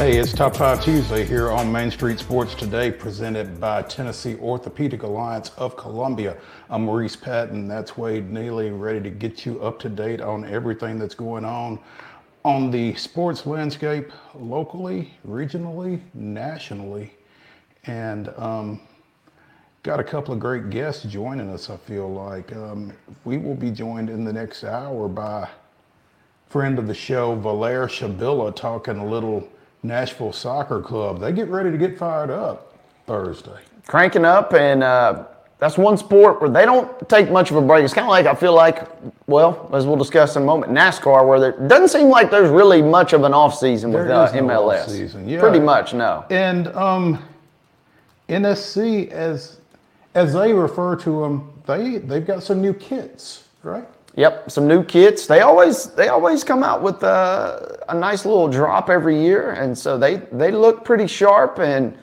Hey, it's Top 5 Tuesday here on Main Street Sports Today, presented by Tennessee Orthopedic Alliance of Columbia. I'm Maurice Patton, that's Wade Neely, ready to get you up to date on everything that's going on the sports landscape locally, regionally, nationally, and got a couple of great guests joining us, I feel like. We will be joined in the next hour by friend of the show, Valér Shabilla, talking a little Nashville Soccer Club. They get ready to get fired up Thursday. Cranking up, and that's one sport where they don't take much of a break. It's kind of like, I feel like, well, as we'll discuss in a moment, NASCAR, where there doesn't seem like there's really much of an offseason with MLS. Off-season. Yeah. Pretty much, no. And NSC, as they refer to them, they've got some new kits, right? Yep, some new kits. They always come out with a nice little drop every year, and so they look pretty sharp. And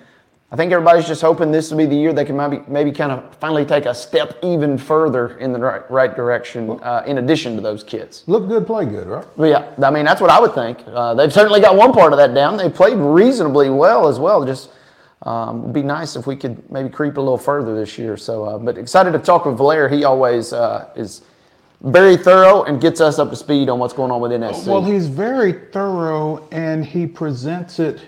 I think everybody's just hoping this will be the year they can maybe kind of finally take a step even further in the right direction. In addition to those kits, look good, play good, right? But yeah, I mean that's what I would think. They've certainly got one part of that down. They played reasonably well as well. Just it'd be nice if we could maybe creep a little further this year. So, but excited to talk with Valér. He always is very thorough and gets us up to speed on what's going on with NSC. Well, he's very thorough, and he presents it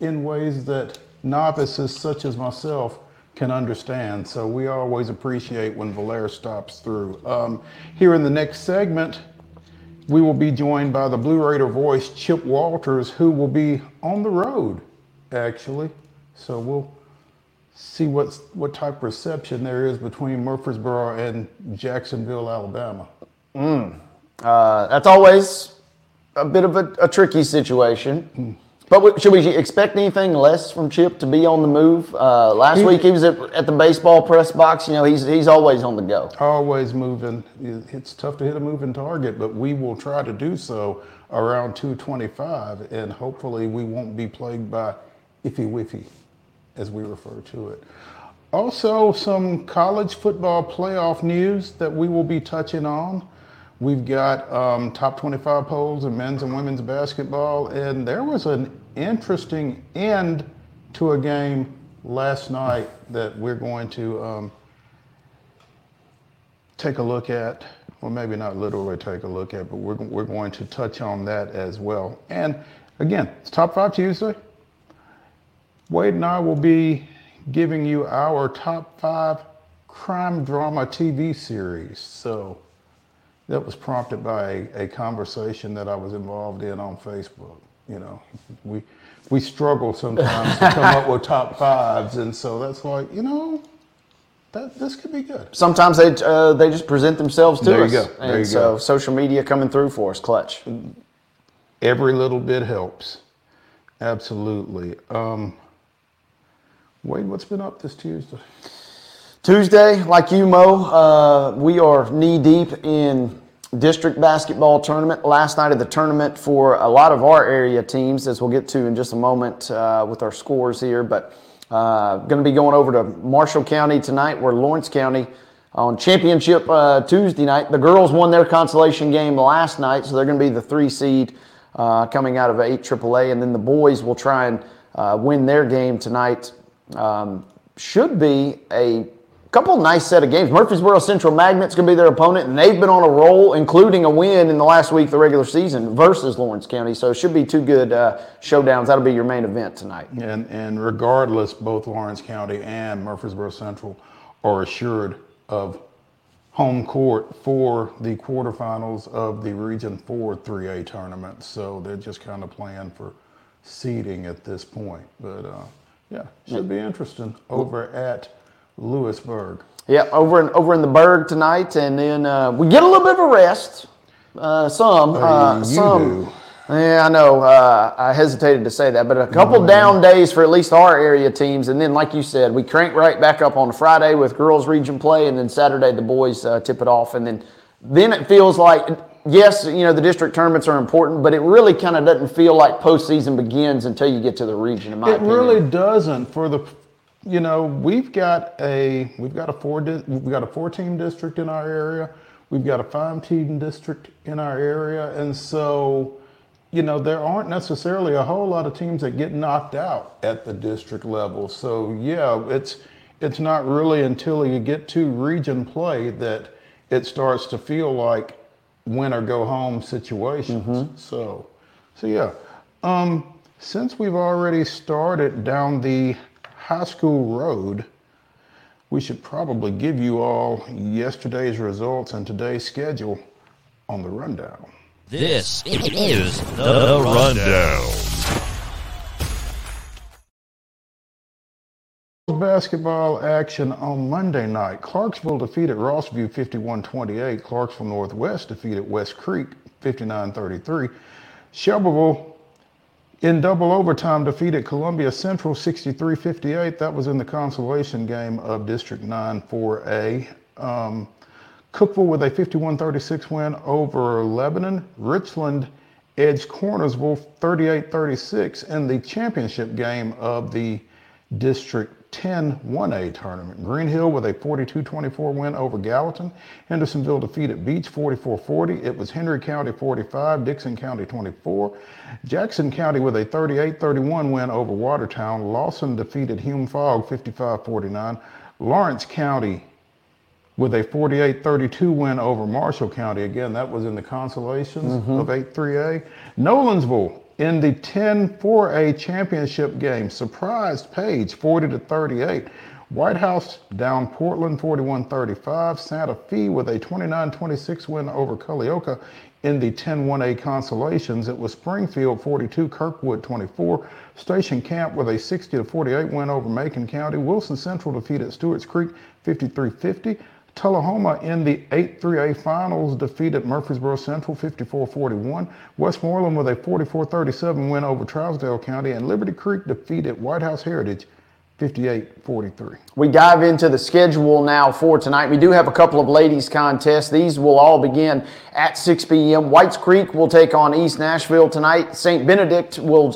in ways that novices such as myself can understand. So we always appreciate when Valér stops through. Here in the next segment, we will be joined by the Blue Raider voice, Chip Walters, who will be on the road, actually. So we'll see what type of reception there is between Murfreesboro and Jacksonville, Alabama. That's always a bit of a tricky situation. But should we expect anything less from Chip to be on the move? Last week he was at the baseball press box. You know, he's always on the go. Always moving. It's tough to hit a moving target, but we will try to do so around 2:25, and hopefully we won't be plagued by iffy-wiffy, as we refer to it. Also, some college football playoff news that we will be touching on. We've got top 25 polls in men's and women's basketball, and there was an interesting end to a game last night that we're going to take a look at. Well, maybe not literally take a look at, but we're going to touch on that as well. And again, it's Top 5 Tuesday. Wade and I will be giving you our top 5 crime drama TV series. So that was prompted by a conversation that I was involved in on Facebook. You know, we struggle sometimes to come up with top 5s. And so that's like, you know, this could be good. Sometimes they just present themselves to us. There you go. And so social media coming through for us, clutch. Every little bit helps. Absolutely. Wade, what's been up this Tuesday? Tuesday, like you, Mo, we are knee-deep in district basketball tournament. Last night of the tournament for a lot of our area teams, as we'll get to in just a moment with our scores here. But going to be going over to Marshall County tonight, where Lawrence County on championship Tuesday night. The girls won their consolation game last night, so they're going to be the 3 seed coming out of 8AAA. And then the boys will try and win their game tonight. Should be a couple nice set of games. Murfreesboro Central Magnet's going to be their opponent, and they've been on a roll, including a win in the last week of the regular season versus Lawrence County. So it should be 2 good showdowns. That'll be your main event tonight. And regardless, both Lawrence County and Murfreesboro Central are assured of home court for the quarterfinals of the Region 4 3A tournament. So they're just kind of playing for seeding at this point. But yeah, should be interesting over at Lewisburg. Yeah, over in the Berg tonight, and then we get a little bit of a rest. Some. Yeah, I know. I hesitated to say that, but a couple down days for at least our area teams, and then, like you said, we crank right back up on Friday with girls region play, and then Saturday the boys tip it off, and then it feels like. Yes, you know, the district tournaments are important, but it really kind of doesn't feel like postseason begins until you get to the region, in my opinion. It really doesn't. For the, you know, we've got a 4-team district in our area. We've got a 5-team district in our area, and so you know, there aren't necessarily a whole lot of teams that get knocked out at the district level. So, yeah, it's not really until you get to region play that it starts to feel like win or go home situations. Mm-hmm. So yeah. Since we've already started down the high school road, we should probably give you all yesterday's results and today's schedule on the rundown. This is the rundown. Basketball action on Monday night. Clarksville defeated Rossview 51-28. Clarksville Northwest defeated West Creek 59-33. Shelbyville in double overtime defeated Columbia Central 63-58. That was in the consolation game of District 9 4A. Cookeville with a 51-36 win over Lebanon. Richland edged Cornersville 38-36 in the championship game of the District 10 1A tournament. Green Hill with a 42-24 win over Gallatin. Hendersonville defeated Beach 44-40. It was Henry County 45, Dixon County 24. Jackson County with a 38-31 win over Watertown. Lawson defeated Hume Fogg 55-49. Lawrence County with a 48-32 win over Marshall County. Again, that was in the consolations of 8-3A. Nolansville in the 10-4A championship game, surprised Page 40-38. White House down Portland 41-35. Santa Fe with a 29-26 win over Cullioca in the 10-1A consolations. It was Springfield 42, Kirkwood 24. Station Camp with a 60-48 win over Macon County. Wilson Central defeated Stewart's Creek 53-50. Tullahoma in the 8-3A finals defeated Murfreesboro Central 54-41. Westmoreland with a 44-37 win over Trousdale County, and Liberty Creek defeated White House Heritage 58-43. We dive into the schedule now for tonight. We do have a couple of ladies' contests. These will all begin at 6 p.m. Whites Creek will take on East Nashville tonight. St. Benedict will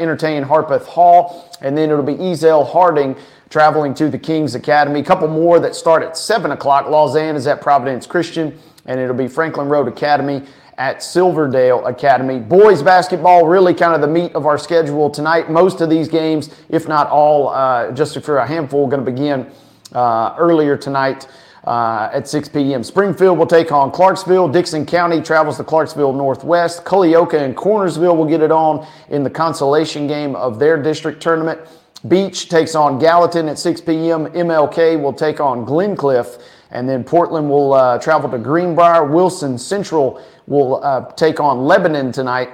entertain Harpeth Hall, and then it'll be Ezel Harding traveling to the King's Academy. A couple more that start at 7 o'clock. Lausanne is at Providence Christian, and it'll be Franklin Road Academy at Silverdale Academy. Boys basketball, really kind of the meat of our schedule tonight. Most of these games, if not all, just for a handful, going to begin earlier tonight at 6 p.m. Springfield will take on Clarksville. Dixon County travels to Clarksville Northwest. Cullioca and Cornersville will get it on in the consolation game of their district tournament. Beach takes on Gallatin at 6 p.m. MLK will take on Glencliff, and then Portland will travel to Greenbrier. Wilson Central will take on Lebanon tonight.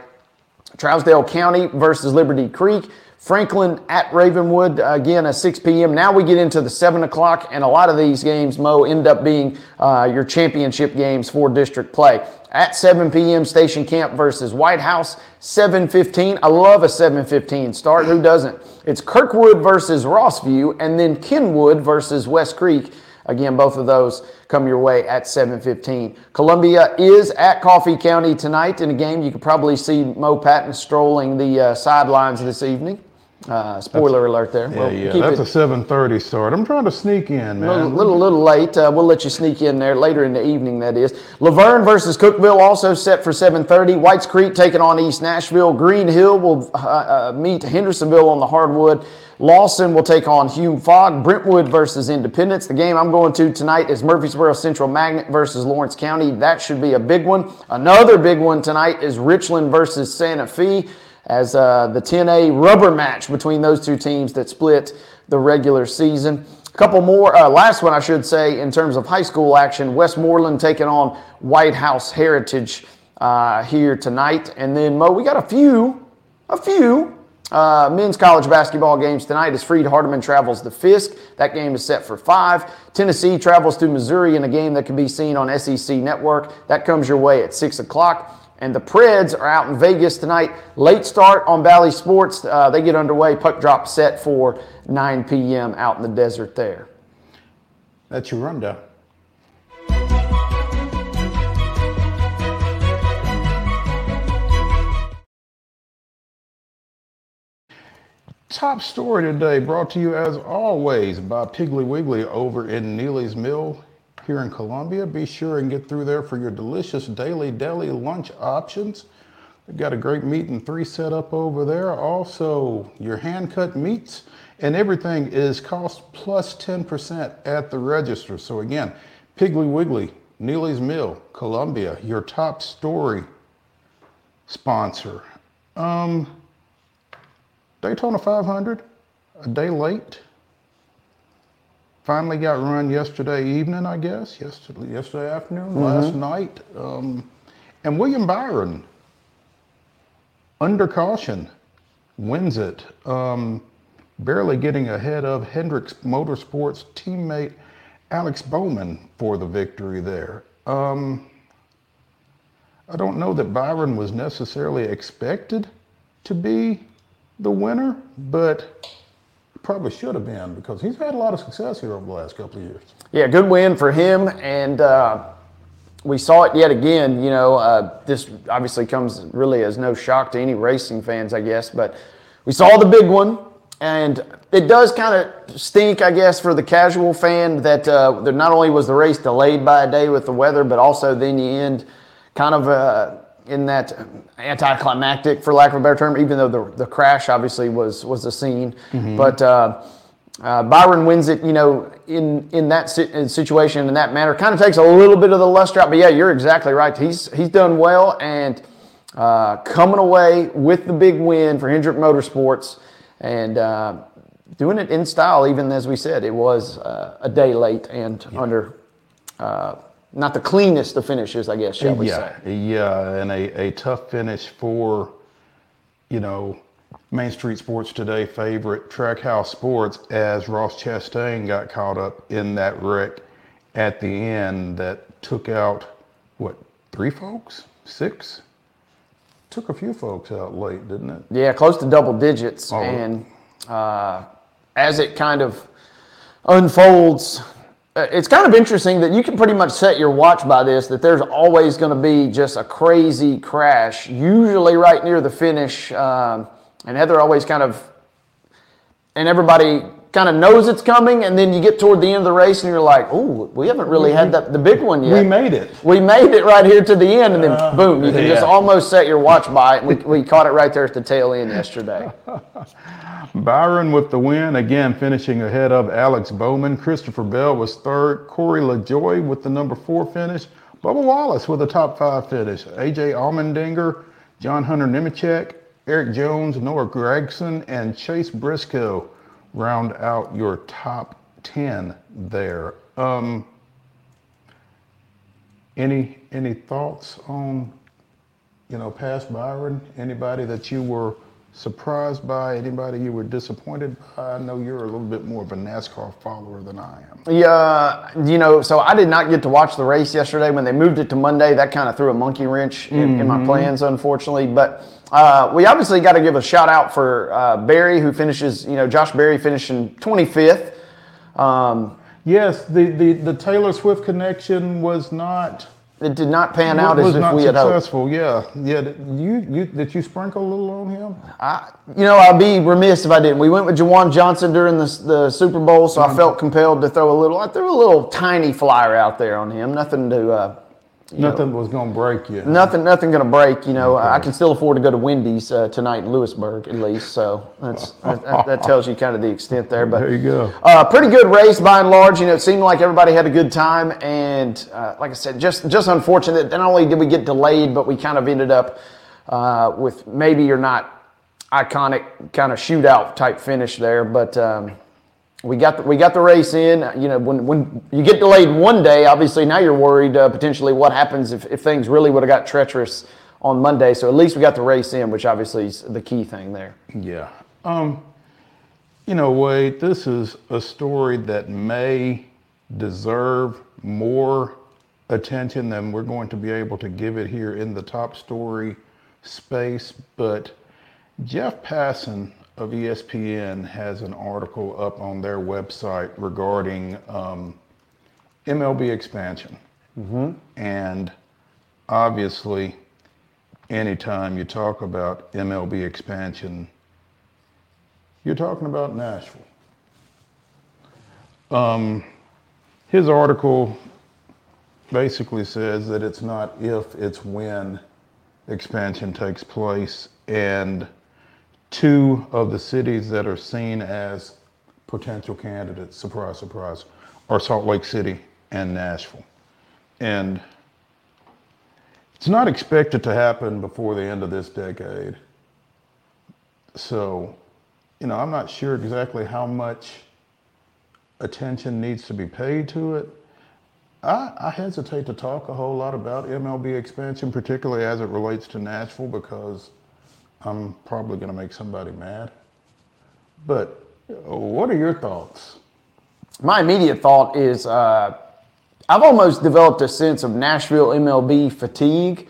Trousdale County versus Liberty Creek. Franklin at Ravenwood, again, at 6 p.m. Now we get into the 7 o'clock, and a lot of these games, Mo, end up being your championship games for district play. At 7 p.m., Station Camp versus White House. 7:15, I love a 7:15 start. Who doesn't? It's Kirkwood versus Rossview, and then Kenwood versus West Creek. Again, both of those come your way at 7:15. Columbia is at Coffee County tonight in a game you could probably see Mo Patton strolling the sidelines this evening. Spoiler alert there. Yeah, that's a 7:30 start. I'm trying to sneak in, man. A little late. We'll let you sneak in there later in the evening, that is. Laverne versus Cookeville also set for 7:30. Whites Creek taking on East Nashville. Green Hill will meet Hendersonville on the hardwood. Lawson will take on Hume Fogg. Brentwood versus Independence. The game I'm going to tonight is Murfreesboro Central Magnet versus Lawrence County. That should be a big one. Another big one tonight is Richland versus Santa Fe, as the 10A rubber match between those two teams that split the regular season. A couple more, last one I should say, in terms of high school action, Westmoreland taking on White House Heritage here tonight. And then, Mo, we got a few men's college basketball games tonight as Freed Hardeman travels to Fisk. That game is set for 5. Tennessee travels to Missouri in a game that can be seen on SEC Network. That comes your way at 6 o'clock. And the Preds are out in Vegas tonight. Late start on Bally Sports. They get underway. Puck drop set for 9 p.m. out in the desert there. That's your rundown. Top story today brought to you, as always, by Piggly Wiggly over in Neely's Mill here in Columbia. Be sure and get through there for your delicious daily deli lunch options. We've got a great meat and three set up over there. Also, your hand-cut meats and everything is cost plus 10% at the register. So again, Piggly Wiggly, Neely's Mill, Columbia, your top story sponsor. Daytona 500, a day late. Finally got run yesterday evening, I guess. Yesterday afternoon, last night. And William Byron, under caution, wins it. Barely getting ahead of Hendrick Motorsports teammate Alex Bowman for the victory there. I don't know that Byron was necessarily expected to be the winner, but probably should have been because he's had a lot of success here over the last couple of years. Yeah, good win for him, and we saw it yet again. You know, this obviously comes really as no shock to any racing fans, I guess, but we saw the big one, and it does kind of stink, I guess, for the casual fan that not only was the race delayed by a day with the weather, but also then you end kind of in that anticlimactic, for lack of a better term, even though the crash obviously was the scene. Mm-hmm. But Byron wins it, you know, in that situation, in that manner. Kind of takes a little bit of the luster out. But, yeah, you're exactly right. He's done well, and coming away with the big win for Hendrick Motorsports and doing it in style, even as we said. It was a day late and under not the cleanest of finishes, I guess, shall we say. Yeah, and a tough finish for, you know, Main Street Sports Today favorite Trackhouse Sports, as Ross Chastain got caught up in that wreck at the end that took out, what, three folks? Six? Took a few folks out late, didn't it? Yeah, close to double digits. Oh. And as it kind of unfolds, it's kind of interesting that you can pretty much set your watch by this, that there's always going to be just a crazy crash, usually right near the finish. And Heather always kind of, and everybody kind of knows it's coming, and then you get toward the end of the race and you're like, oh, we haven't really had the big one yet. We made it right here to the end, and then boom, you can just almost set your watch by it. We caught it right there at the tail end yesterday. Byron with the win, again finishing ahead of Alex Bowman. Christopher Bell was third. Corey LaJoy with the number 4 finish. Bubba Wallace with a top 5 finish. A.J. Allmendinger, John Hunter Nemechek, Eric Jones, Noah Gregson, and Chase Briscoe round out your top 10 there. Any thoughts on, you know, past Byron? Anybody that you were surprised by, anybody you were disappointed by? I know you're a little bit more of a NASCAR follower than I am. Yeah, you know, so I did not get to watch the race yesterday. When they moved it to Monday, that kind of threw a monkey wrench in my plans, unfortunately. But we obviously got to give a shout out for Barry, who finishes, you know, Josh Barry finishing 25th. Yes, the Taylor Swift connection was not... It did not pan out as if we had hoped. Successful, yeah. Did you sprinkle a little on him? I'd be remiss if I didn't. We went with Juwan Johnson during the Super Bowl, so I felt compelled to throw a little. I threw a little tiny flyer out there on him. Nothing to. Nothing was going to break you. Nothing going to break. You know, okay. I can still afford to go to Wendy's tonight in Lewisburg, at least. So that tells you kind of the extent there. But there you go. Pretty good race by and large. You know, it seemed like everybody had a good time, and like I said, just unfortunate. Not only did we get delayed, but we kind of ended up with maybe you're not iconic kind of shootout type finish there, but. We got the race in. You know, when you get delayed one day, obviously now you're worried potentially what happens if things really would have got treacherous on Monday. So at least we got the race in, which obviously is the key thing there. Yeah. You know, Wade, this is a story that may deserve more attention than we're going to be able to give it here in the top story space. But Jeff Passan of ESPN has an article up on their website regarding MLB expansion. Mm-hmm. And obviously, anytime you talk about MLB expansion, you're talking about Nashville. His article basically says that it's not if, it's when expansion takes place, and two of the cities that are seen as potential candidates, surprise, surprise, are Salt Lake City and Nashville. And it's not expected to happen before the end of this decade. So, you know, I'm not sure exactly how much attention needs to be paid to it. I hesitate to talk a whole lot about MLB expansion, particularly as it relates to Nashville, because I'm probably going to make somebody mad. But what are your thoughts? My immediate thought is I've almost developed a sense of Nashville MLB fatigue.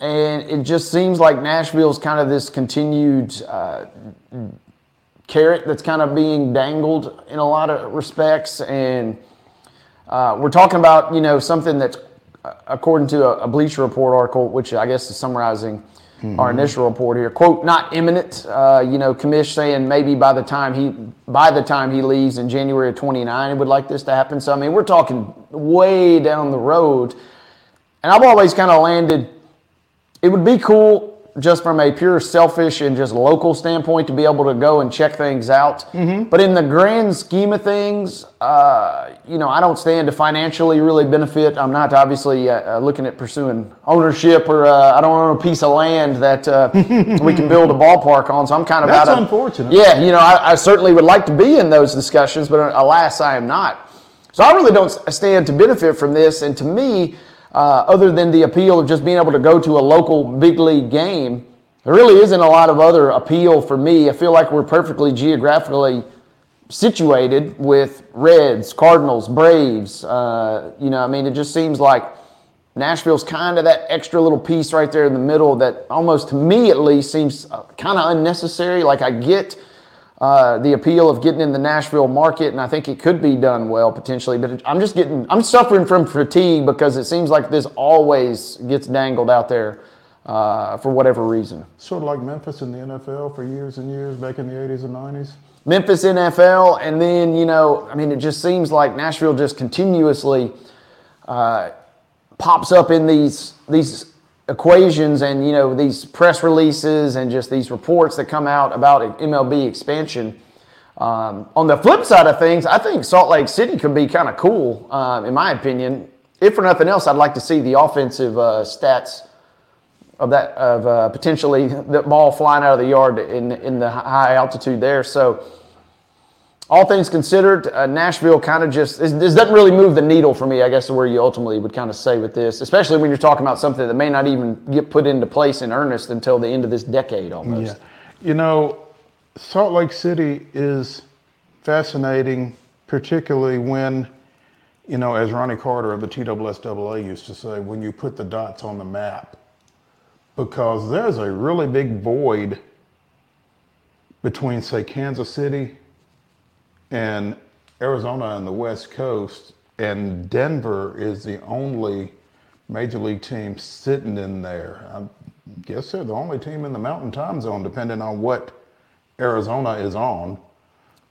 And it just seems like Nashville's kind of this continued carrot that's kind of being dangled in a lot of respects. And we're talking about, you know, something that's, according to a Bleacher Report article, which I guess is summarizing our initial report here, quote, not imminent, you know, Commish saying maybe by the time he leaves in January of 29, he would like this to happen. So, I mean, we're talking way down the road. And I've always kind of landed, it would be cool just from a pure selfish and just local standpoint to be able to go and check things out. Mm-hmm. But in the grand scheme of things, you know, I don't stand to financially really benefit. I'm not obviously looking at pursuing ownership or I don't own a piece of land that we can build a ballpark on. So I'm kind of out of... That's unfortunate. Yeah, you know, I certainly would like to be in those discussions, but alas, I am not. So I really don't stand to benefit from this. And to me... other than the appeal of just being able to go to a local big league game, there really isn't a lot of other appeal for me. I feel like we're perfectly geographically situated with Reds, Cardinals, Braves. You know, I mean, it just seems like Nashville's kind of that extra little piece right there in the middle that almost, to me at least, seems kind of unnecessary. Like, I get the appeal of getting in the Nashville market, and I think it could be done well potentially, but I'm suffering from fatigue because it seems like this always gets dangled out there for whatever reason. Sort of like Memphis in the NFL for years and years back in the 80s and 90s. Memphis NFL, and then, you know, I mean, it just seems like Nashville just continuously pops up in these equations and, you know, these press releases and just these reports that come out about MLB expansion. On the flip side of things, I think Salt Lake City could be kind of cool, in my opinion. If for nothing else, I'd like to see the offensive stats of potentially the ball flying out of the yard in the high altitude there. So all things considered, Nashville kind of just, this doesn't really move the needle for me, I guess, to where you ultimately would kind of say with this, especially when you're talking about something that may not even get put into place in earnest until the end of this decade almost. Yeah. You know, Salt Lake City is fascinating, particularly when, you know, as Ronnie Carter of the TSSAA used to say, when you put the dots on the map, because there's a really big void between, say, Kansas City and Arizona and the West Coast, and Denver is the only major league team sitting in there. I guess they're the only team in the Mountain Time Zone, depending on what Arizona is on.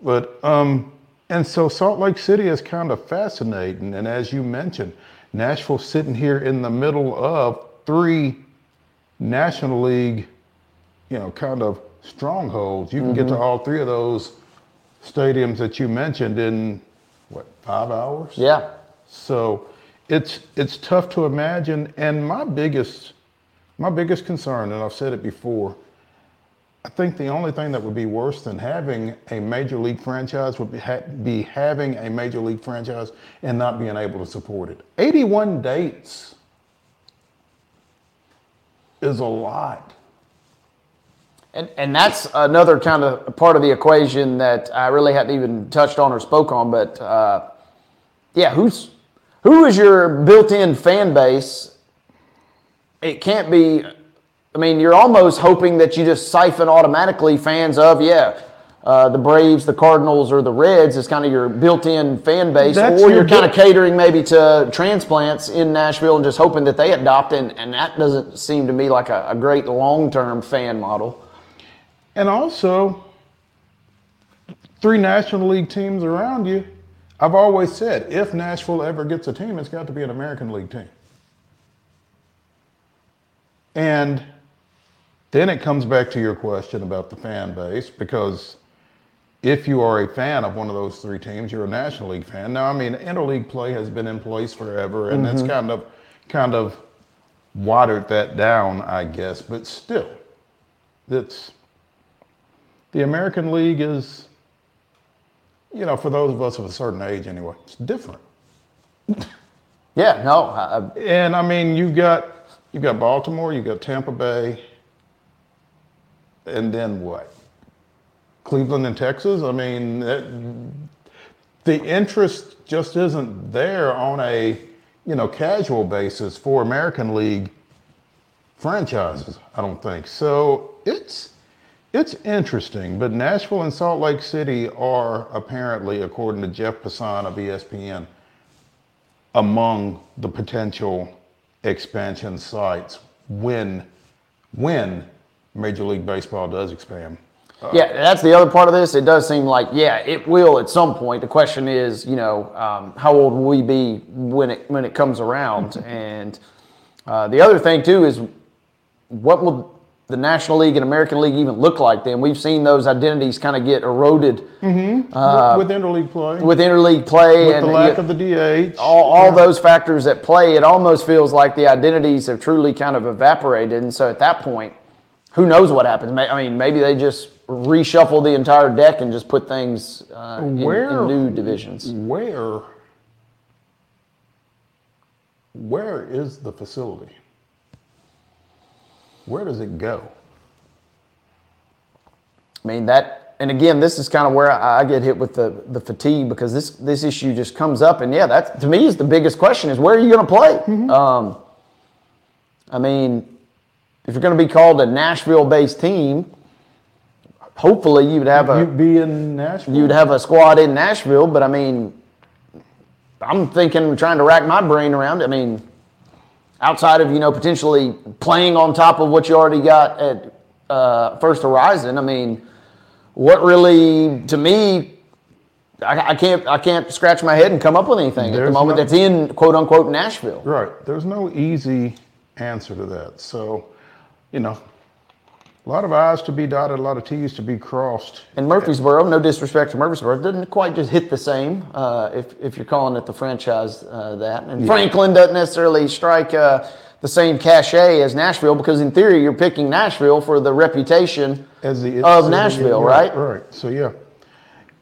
But, and so Salt Lake City is kind of fascinating. And as you mentioned, Nashville sitting here in the middle of three National League, you know, kind of strongholds. You can get to all three of those stadiums that you mentioned in what, 5 hours? Yeah. So it's tough to imagine. And my biggest concern, and I've said it before, I think the only thing that would be worse than having a major league franchise would be having a major league franchise and not being able to support it. 81 dates is a lot. And that's another kind of part of the equation that I really hadn't even touched on or spoke on. But, yeah, who is your built-in fan base? It can't be – I mean, you're almost hoping that you just siphon automatically fans of, the Braves, the Cardinals, or the Reds is kind of your built-in fan base. That's or you're kind of catering maybe to transplants in Nashville and just hoping that they adopt. And that doesn't seem to me like a great long-term fan model. And also, three National League teams around you. I've always said, if Nashville ever gets a team, it's got to be an American League team. And then it comes back to your question about the fan base, because if you are a fan of one of those three teams, you're a National League fan. Now, I mean, interleague play has been in place forever, and that's kind of watered that down, I guess. But still, it's the American League is, you know, for those of us of a certain age anyway, it's different. Yeah, no. And I mean, you've got Baltimore, you've got Tampa Bay, and then what? Cleveland and Texas? I mean, the interest just isn't there on a, you know, casual basis for American League franchises, I don't think. So it's interesting, but Nashville and Salt Lake City are apparently, according to Jeff Passan of ESPN, among the potential expansion sites when Major League Baseball does expand. Yeah, that's the other part of this. It does seem like, yeah, it will at some point. The question is, you know, how old will we be when it comes around? And the other thing, too, is what will the National League and American League even look like then? We've seen those identities kind of get eroded. Mm-hmm. With interleague play. With the lack of the DH. All those factors at play, it almost feels like the identities have truly kind of evaporated. And so at that point, who knows what happens? I mean, maybe they just reshuffle the entire deck and just put things in new divisions. Where is the facility? Where does it go? I mean, that, and again, this is kind of where I get hit with the fatigue, because this issue just comes up, and yeah, that to me is the biggest question, is where are you going to play? Mm-hmm. I mean, if you're going to be called a Nashville-based team, hopefully you'd be in Nashville. You'd have a squad in Nashville, but I mean, I'm thinking, trying to rack my brain around. I mean, outside of, you know, potentially playing on top of what you already got at First Horizon, I mean, what really, to me, I can't scratch my head and come up with anything at the moment that's in quote unquote Nashville. Right. There's no easy answer to that. So, you know, a lot of I's to be dotted, a lot of T's to be crossed. And Murfreesboro, no disrespect to Murfreesboro, doesn't quite just hit the same if you're calling it the franchise that. And yeah. Franklin doesn't necessarily strike the same cachet as Nashville, because in theory you're picking Nashville for the reputation of Nashville, right? Right. So, yeah.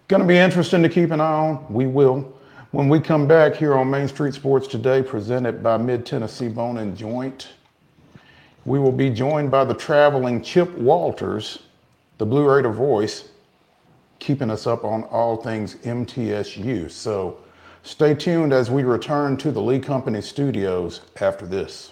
Going to be interesting to keep an eye on. We will. When we come back here on Main Street Sports Today, presented by Mid-Tennessee Bone and Joint, we will be joined by the traveling Chip Walters, the Blue Raider voice, keeping us up on all things MTSU. So stay tuned as we return to the Lee Company studios after this.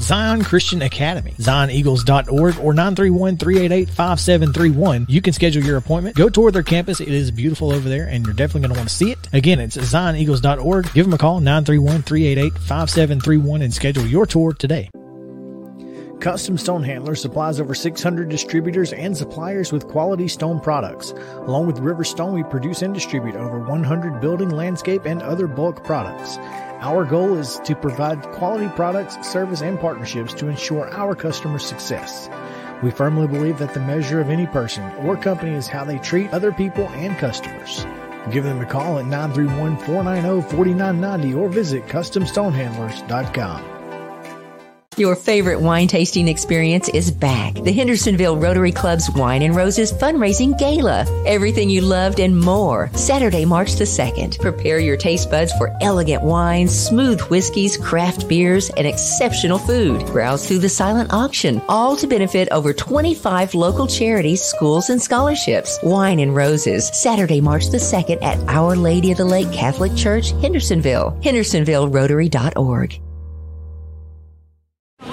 Zion Christian Academy, zioneagles.org or 931-388-5731. You can schedule your appointment. Go tour their campus. It is beautiful over there, and you're definitely going to want to see it. Again, it's zioneagles.org. Give them a call, 931-388-5731, and schedule your tour today. Custom Stone Handler supplies over 600 distributors and suppliers with quality stone products. Along with Riverstone, we produce and distribute over 100 building, landscape, and other bulk products. Our goal is to provide quality products, service, and partnerships to ensure our customers' success. We firmly believe that the measure of any person or company is how they treat other people and customers. Give them a call at 931-490-4990 or visit CustomStonehandlers.com. Your favorite wine tasting experience is back. The Hendersonville Rotary Club's Wine and Roses Fundraising Gala. Everything you loved and more. Saturday, March the 2nd. Prepare your taste buds for elegant wines, smooth whiskeys, craft beers, and exceptional food. Browse through the silent auction, all to benefit over 25 local charities, schools, and scholarships. Wine and Roses, Saturday, March the 2nd at Our Lady of the Lake Catholic Church, Hendersonville. HendersonvilleRotary.org.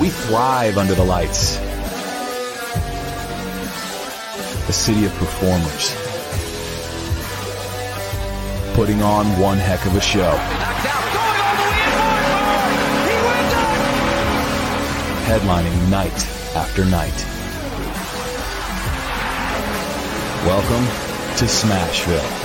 We thrive under the lights. A city of performers. Putting on one heck of a show. Headlining night after night. Welcome to Smashville.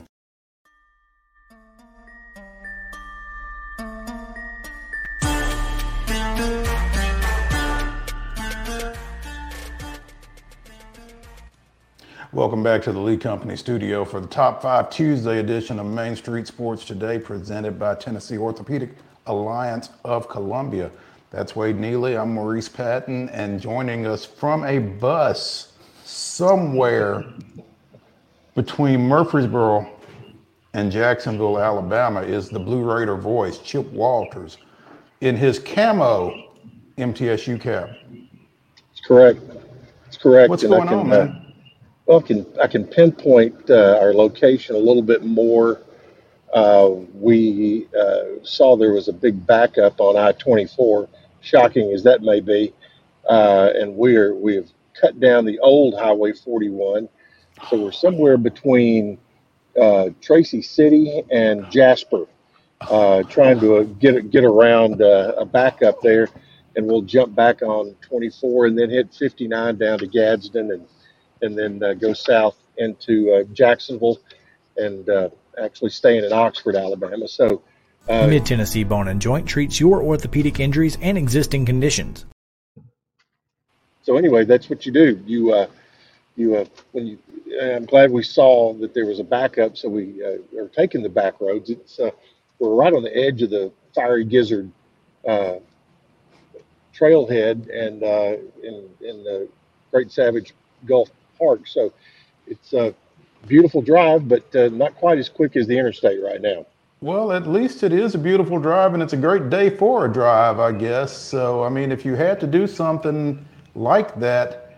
Welcome back to the Lee Company studio for the Top 5 Tuesday edition of Main Street Sports Today, presented by Tennessee Orthopedic Alliance of Columbia. That's Wade Neely. I'm Maurice Patton, and joining us from a bus somewhere between Murfreesboro and Jacksonville, Alabama, is the Blue Raider voice, Chip Walters, in his camo MTSU cap. It's correct. It's correct. What's going on, man? Well, I can pinpoint our location a little bit more. We saw there was a big backup on I-24, shocking as that may be, and we have cut down the old Highway 41, so we're somewhere between Tracy City and Jasper, trying to get around a backup there, and we'll jump back on 24 and then hit 59 down to Gadsden and then go south into Jacksonville and actually staying in Oxford, Alabama. So, Mid-Tennessee Bone & Joint treats your orthopedic injuries and existing conditions. So anyway, that's what you do. I'm glad we saw that there was a backup, so we are taking the back roads. We're right on the edge of the Fiery Gizzard trailhead and in the Great Savage Gulf Park, so it's a beautiful drive, but not quite as quick as the interstate right now. Well, at least it is a beautiful drive, and it's a great day for a drive, I guess. So, I mean, if you had to do something like that,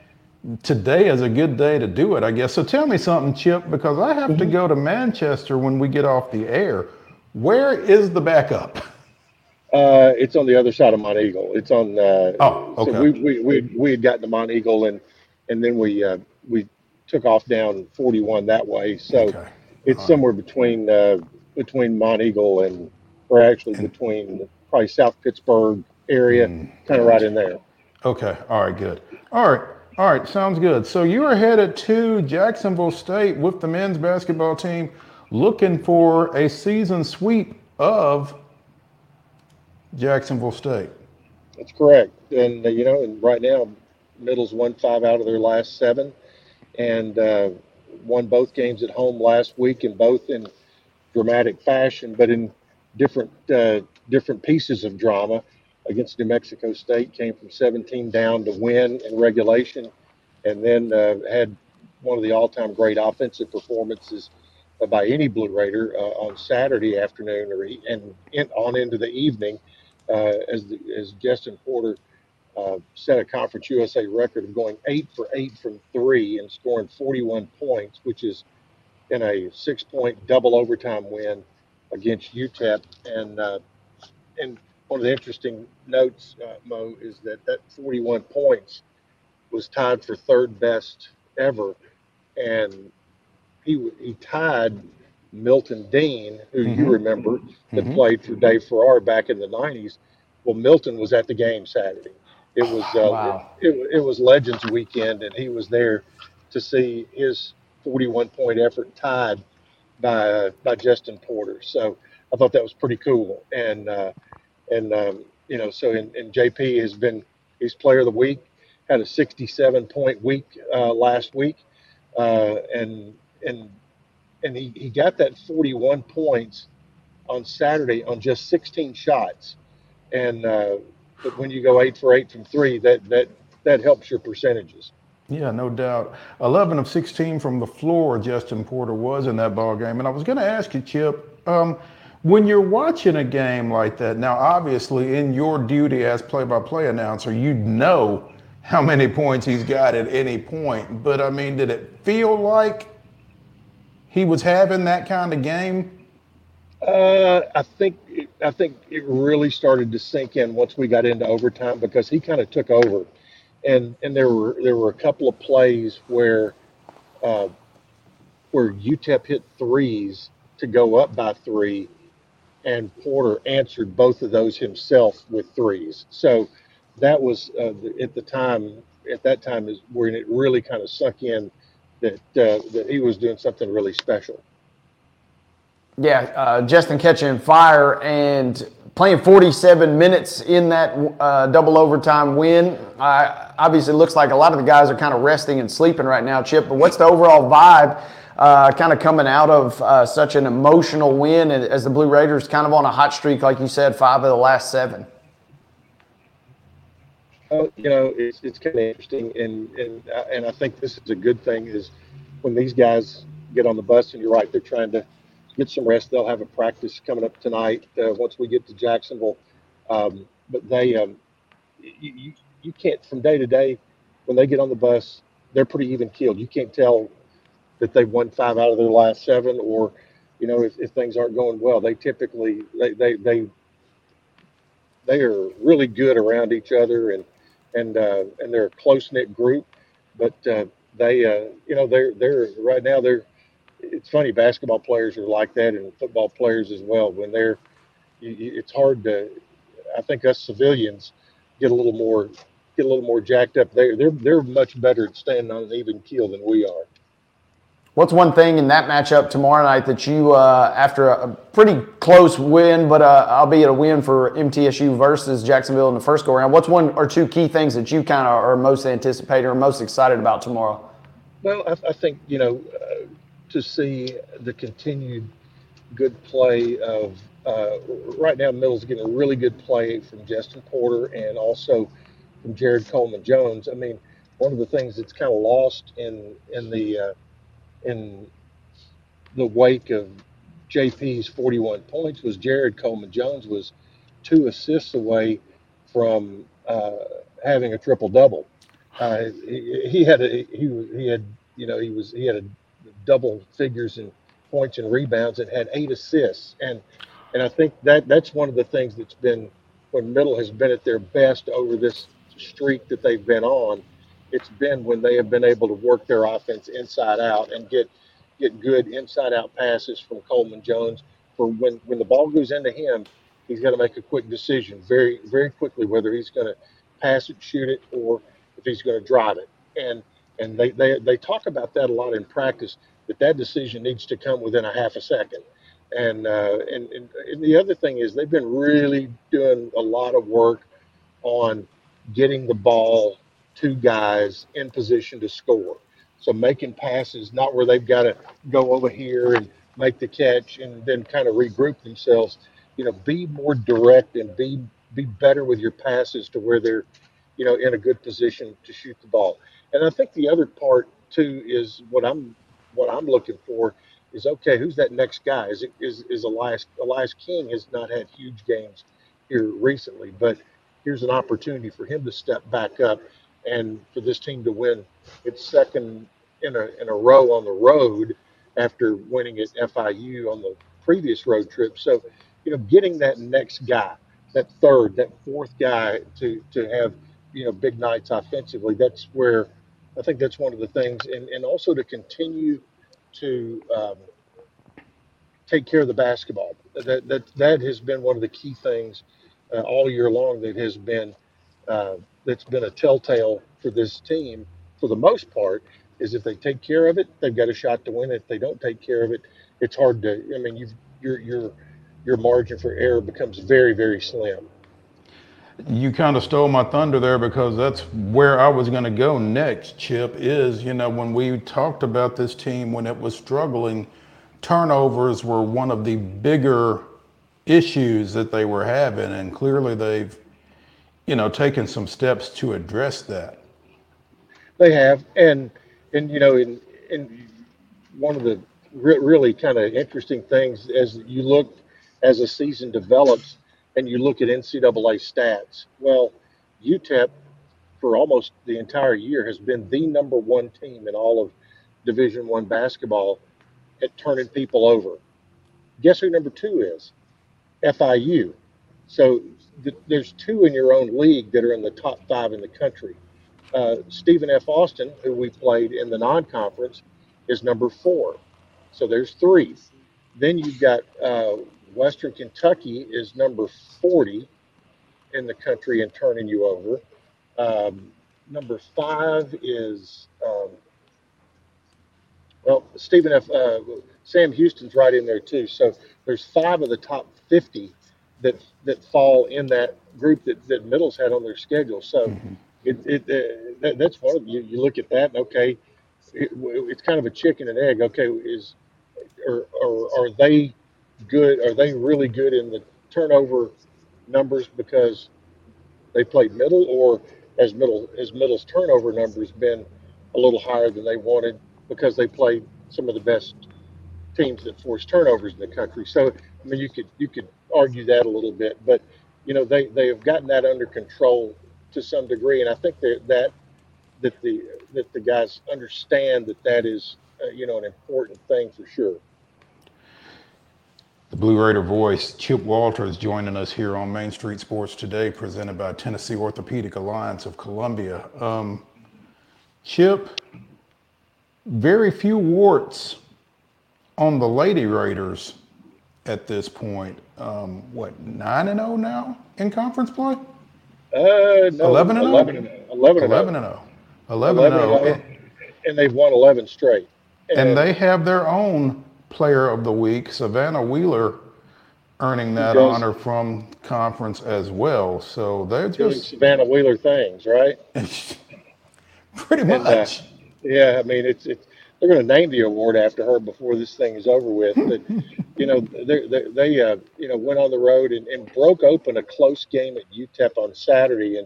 today is a good day to do it, I guess. So tell me something, Chip, because I have to go to Manchester when we get off the air. Where is the backup? It's on the other side of Mont Eagle. It's on. Oh, okay. So we had gotten to Mont Eagle and then we took off down 41 that way. So okay. It's right. Somewhere between Mont Eagle and, or actually between probably South Pittsburgh area, kind of right in there. Okay. All right. Good. All right. Sounds good. So you are headed to Jacksonville State with the men's basketball team, looking for a season sweep of Jacksonville State. That's correct. And, right now, Middle's won 5 out of their last 7 and won both games at home last week, and both in dramatic fashion, but in different pieces of drama. Against New Mexico State, came from 17 down to win in regulation, and then had one of the all-time great offensive performances by any Blue Raider on Saturday afternoon on into the evening, as Justin Porter set a Conference USA record of going 8 for 8 from three and scoring 41 points, which is in a 6-point double overtime win against UTEP. And one of the interesting notes, Mo, is that 41 points was tied for third best ever, and he tied Milton Dean, who you remember, that played for Dave Farrar back in the 90s. Well, Milton was at the game Saturday. It was wow. it was Legends Weekend, and he was there to see his 41-point effort tied by Justin Porter. So I thought that was pretty cool. And JP has been – he's Player of the Week, had a 67-point week last week, and he got that 41 points on Saturday on just 16 shots. And but when you go 8 for 8 from three, that helps your percentages. Yeah, no doubt. 11 of 16 from the floor, Justin Porter was in that ball game. And I was going to ask you, Chip, when you're watching a game like that, now obviously in your duty as play-by-play announcer, you know how many points he's got at any point. But, I mean, did it feel like he was having that kind of game? I think it really started to sink in once we got into overtime, because he kind of took over. And there were a couple of plays where UTEP hit threes to go up by three, and Porter answered both of those himself with threes. So that was at that time is when it really kind of sunk in that he was doing something really special. Yeah, Justin catching fire and playing 47 minutes in that double overtime win. Obviously, it looks like a lot of the guys are kind of resting and sleeping right now, Chip. But what's the overall vibe kind of coming out of such an emotional win as the Blue Raiders kind of on a hot streak, like you said, 5 of the last 7? It's kind of interesting, and I think this is a good thing is when these guys get on the bus, and you're right, they're trying to get some rest. They'll have a practice coming up tonight once we get to Jacksonville. But they, you can't, from day to day, when they get on the bus, they're pretty even keeled. You can't tell that they've won 5 out of their last 7, or, if things aren't going well. They typically, they are really good around each other, and they're a close knit group. But they're right now they're. It's funny, basketball players are like that, and football players as well. When they're, it's hard to. I think us civilians get a little more jacked up. They're much better at standing on an even keel than we are. What's one thing in that matchup tomorrow night that you, after a pretty close win, but albeit a win for MTSU versus Jacksonville in the first go round, what's one or two key things that you kind of are most anticipating or most excited about tomorrow? Well, I think to see the continued good play of right now Middle's getting a really good play from Justin Porter and also from Jared Coleman-Jones. I mean, one of the things that's kind of lost in the wake of JP's 41 points was Jared Coleman-Jones was 2 assists away from having a triple-double. He had double figures in points and rebounds and had 8 assists. And I think that's one of the things that's been, when Middle has been at their best over this streak that they've been on, it's been when they have been able to work their offense inside out and get good inside out passes from Coleman-Jones. For when the ball goes into him, he's got to make a quick decision very, very quickly, whether he's going to pass it, shoot it, or if he's going to drive it. And they talk about that a lot in practice, that decision needs to come within a half a second. And the other thing is they've been really doing a lot of work on getting the ball to guys in position to score. So making passes, not where they've got to go over here and make the catch and then kind of regroup themselves. Be more direct and be better with your passes to where they're, in a good position to shoot the ball. And I think the other part too is what I'm looking for is, okay, who's that next guy? Is Elias King has not had huge games here recently, but here's an opportunity for him to step back up and for this team to win its second in a row on the road after winning at FIU on the previous road trip. So, getting that next guy, that third, that fourth guy to have, big nights offensively, that's where I think that's one of the things. And also to continue to take care of the basketball. That has been one of the key things all year long that has been that's been a telltale for this team for the most part, is if they take care of it, they've got a shot to win it. If they don't take care of it, it's hard to – I mean, your margin for error becomes very, very slim. You kind of stole my thunder there, because that's where I was going to go next, Chip, is, when we talked about this team when it was struggling, turnovers were one of the bigger issues that they were having, and clearly they've, taken some steps to address that. They have, and one of the really kind of interesting things as the season develops and you look at NCAA stats, well, UTEP for almost the entire year has been the number one team in all of Division I basketball at turning people over. Guess who number two is? FIU. So there's two in your own league that are in the top five in the country. Stephen F. Austin, who we played in the non-conference, is number four. So there's three. Then you've got Western Kentucky is number 40 in the country and turning you over. Number five is, Sam Houston's right in there too. So there's five of the top 50 that fall in that group that Middle's had on their schedule. So mm-hmm. That's one of you look at that and okay, it's kind of a chicken and egg. Okay, are they good? Are they really good in the turnover numbers because they played Middle, or as Middle's turnover numbers been a little higher than they wanted because they played some of the best teams that force turnovers in the country? So I mean, you could argue that a little bit, but they have gotten that under control to some degree, and I think that the guys understand that is an important thing for sure. The Blue Raider voice, Chip Walters, joining us here on Main Street Sports Today, presented by Tennessee Orthopedic Alliance of Columbia. Chip, very few warts on the Lady Raiders at this point. 9-0 now in conference play? No, 11-0. And they've won 11 straight. And they have their own player of the week, Savannah Wheeler, earning that honor from conference as well. So they're doing Savannah Wheeler things, right? Pretty much. They're going to name the award after her before this thing is over with. But they went on the road and broke open a close game at UTEP on Saturday,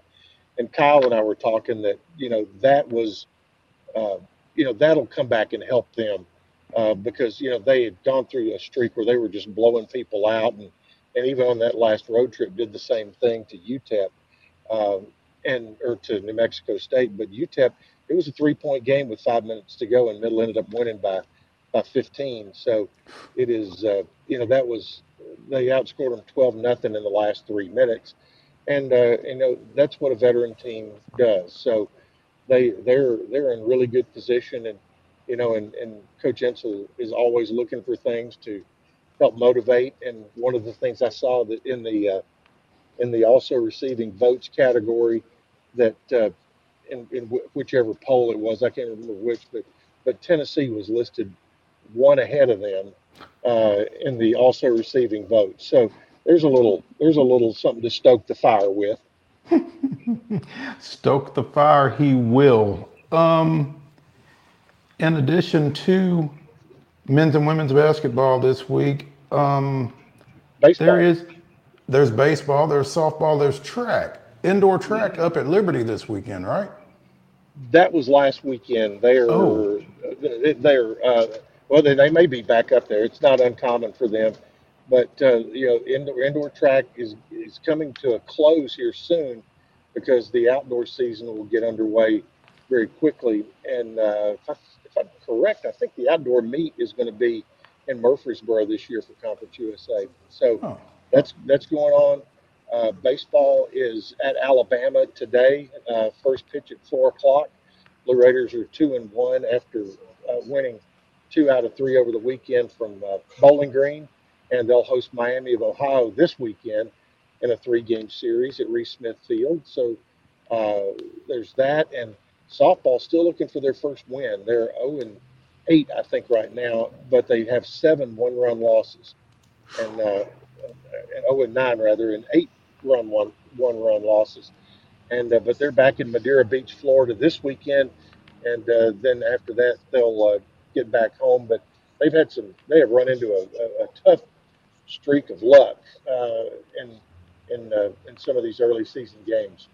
and Kyle and I were talking that that was that'll come back and help them because they had gone through a streak where they were just blowing people out, and even on that last road trip did the same thing to UTEP or to New Mexico State, but UTEP. It was a three-point game with 5 minutes to go, and Middle ended up winning by 15. So it is, they outscored them 12-0 in the last 3 minutes, and that's what a veteran team does. So they're in really good position, and and Coach Ensel is always looking for things to help motivate. And one of the things I saw that in the also receiving votes category that. In whichever poll it was, I can't remember which, but Tennessee was listed one ahead of them in the also receiving votes. So there's a little something to stoke the fire with. Stoke the fire, he will. In addition to men's and women's basketball this week, there's baseball, there's softball, there's track. Indoor track up at Liberty this weekend, right? That was last weekend. They are Well, they may be back up there. It's not uncommon for them. But, indoor track is coming to a close here soon because the outdoor season will get underway very quickly. And if I'm correct, I think the outdoor meet is going to be in Murfreesboro this year for Conference USA. So that's going on. Baseball is at Alabama today. First pitch at 4:00. Blue Raiders are 2-1 after winning 2 out of 3 over the weekend from Bowling Green, and they'll host Miami of Ohio this weekend in a 3-game series at Reese Smith Field. So there's that, and softball still looking for their first win. They're 0-8, I think, right now, but they have 7 one-run losses, and 0-9 rather, and 8 one-run losses. And but they're back in Madeira Beach, Florida this weekend, and then after that they'll get back home. But they've had they have run into a tough streak of luck in some of these early season games.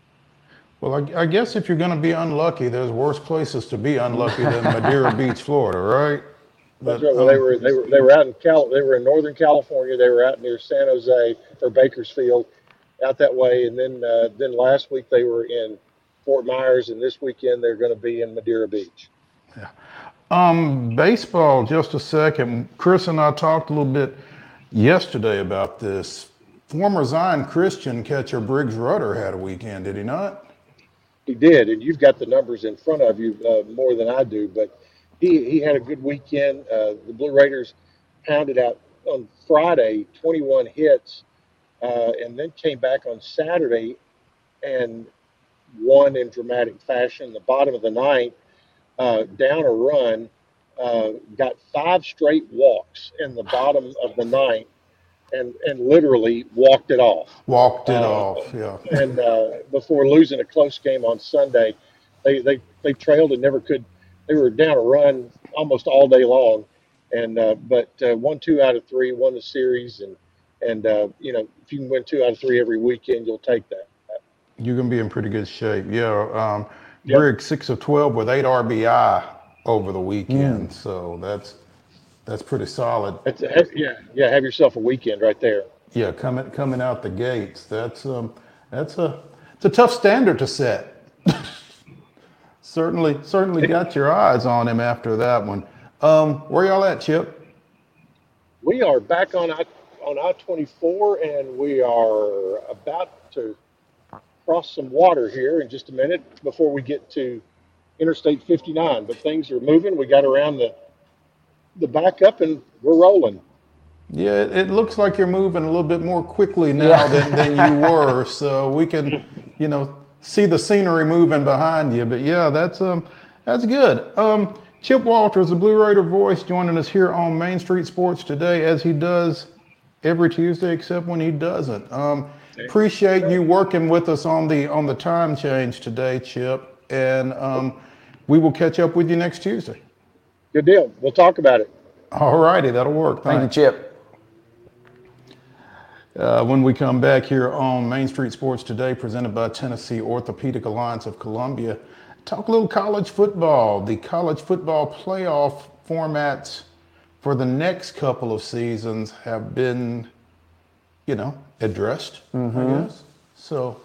Well, I guess if you're going to be unlucky, there's worse places to be unlucky than Madeira Beach, Florida, right? But, that's right. Well, they were out in Northern California. They were out near San Jose or Bakersfield, out that way, and then last week they were in Fort Myers, and this weekend they're going to be in Madeira Beach. Yeah. Baseball, just a second. Chris and I talked a little bit yesterday about this. Former Zion Christian catcher Briggs Rutter had a weekend, did he not? He did, and you've got the numbers in front of you more than I do, but he had a good weekend. The Blue Raiders pounded out on Friday 21 hits, and then came back on Saturday and won in dramatic fashion. The bottom of the ninth, down a run, got 5 straight walks in the bottom of the ninth, and literally walked it off. Yeah. And before losing a close game on Sunday, they trailed and never could. They were down a run almost all day long, and but won 2 out of 3, won the series, and if you can win 2 out of 3 every weekend, you'll take that. You're going to be in pretty good shape. Yeah. Yep. Briggs 6 of 12 with 8 RBI over the weekend. So that's pretty solid. Have yourself a weekend right there. Yeah. Coming out the gates. That's a tough standard to set. Certainly got your eyes on him after that one. Where y'all at, Chip? We are back on I-24, and we are about to cross some water here in just a minute before we get to Interstate 59. But things are moving. We got around the back up, and we're rolling. Yeah, it looks like you're moving a little bit more quickly now than you were. So we can, see the scenery moving behind you. But yeah, that's good. Chip Walters, the Blue Raider voice, joining us here on Main Street Sports today, as he does every Tuesday except when he doesn't. Appreciate you working with us on the time change today, Chip, and we will catch up with you next Tuesday. Good deal. We'll talk about it. All righty. That'll work. Thank you, Chip. When we come back here on Main Street Sports today, presented by Tennessee Orthopedic Alliance of Columbia, talk a little college football. The college football playoff formats for the next couple of seasons have been, addressed, I guess. So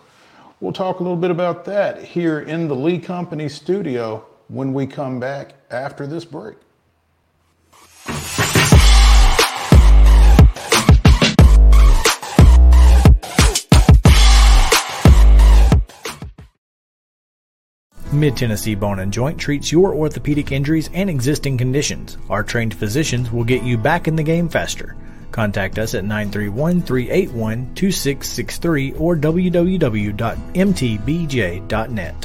we'll talk a little bit about that here in the Lee Company studio when we come back after this break. Mid-Tennessee Bone & Joint treats your orthopedic injuries and existing conditions. Our trained physicians will get you back in the game faster. Contact us at 931-381-2663 or www.mtbj.net.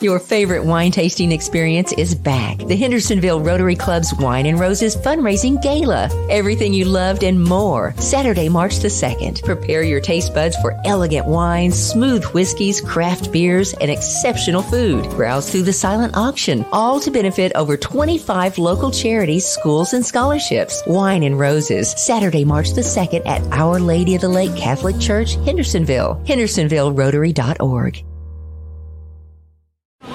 Your favorite wine tasting experience is back. The Hendersonville Rotary Club's Wine and Roses Fundraising Gala. Everything you loved and more. Saturday, March the 2nd. Prepare your taste buds for elegant wines, smooth whiskeys, craft beers, and exceptional food. Browse through the silent auction, all to benefit over 25 local charities, schools, and scholarships. Wine and Roses. Saturday, March the 2nd at Our Lady of the Lake Catholic Church, Hendersonville. HendersonvilleRotary.org.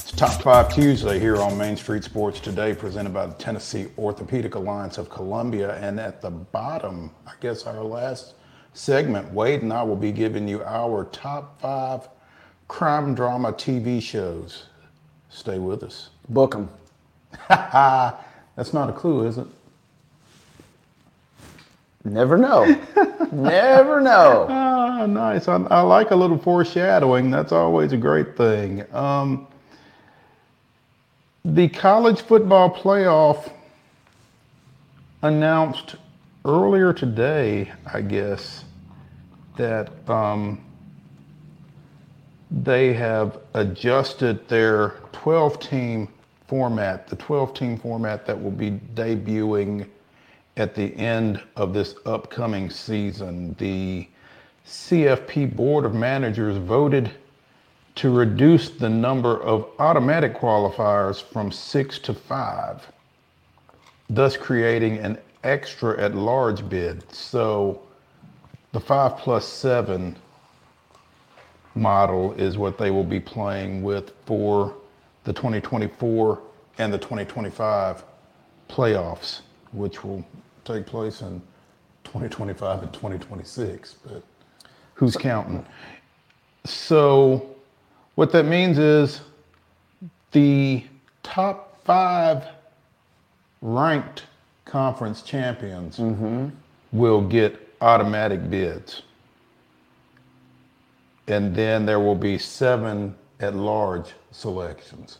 It's Top 5 Tuesday here on Main Street Sports Today, presented by the Tennessee Orthopedic Alliance of Columbia. And at the bottom, I guess our last segment, Wade and I will be giving you our top 5 crime drama TV shows. Stay with us. Book 'em. That's not a clue, is it? Never know. Never know. Ah, nice. I like a little foreshadowing. That's always a great thing. The college football playoff announced earlier today, I guess, that they have adjusted their 12-team format, the 12-team format that will be debuting at the end of this upcoming season. The CFP Board of Managers voted to reduce the number of automatic qualifiers from 6 to 5, thus creating an extra at-large bid. So the 5+7 model is what they will be playing with for the 2024 and the 2025 playoffs, which will take place in 2025 and 2026, but who's counting? So what that means is the top 5 ranked conference champions will get automatic bids. And then there will be 7 at-large selections.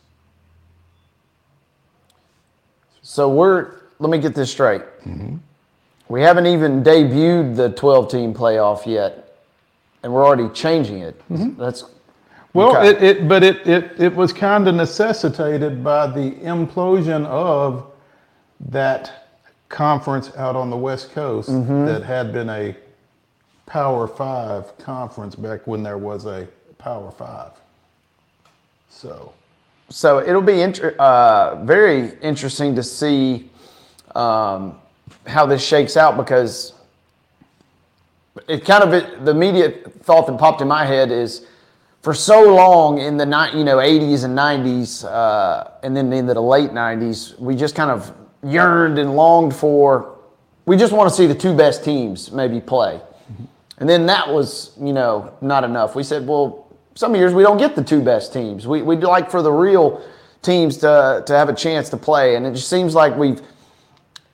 So let me get this straight. We haven't even debuted the 12-team playoff yet, and we're already changing it. That's... Well, okay. It was kind of necessitated by the implosion of that conference out on the West Coast that had been a Power 5 conference back when there was a Power 5. So it'll be very interesting to see how this shakes out, because It kind of the immediate thought that popped in my head is, for so long in the 80s and 90s, and then into the late 90s, we just kind of yearned and longed for. We just want to see the two best teams maybe play, and then that was not enough. We said, well, some years we don't get the two best teams. We'd like for the real teams to have a chance to play, and it just seems like we've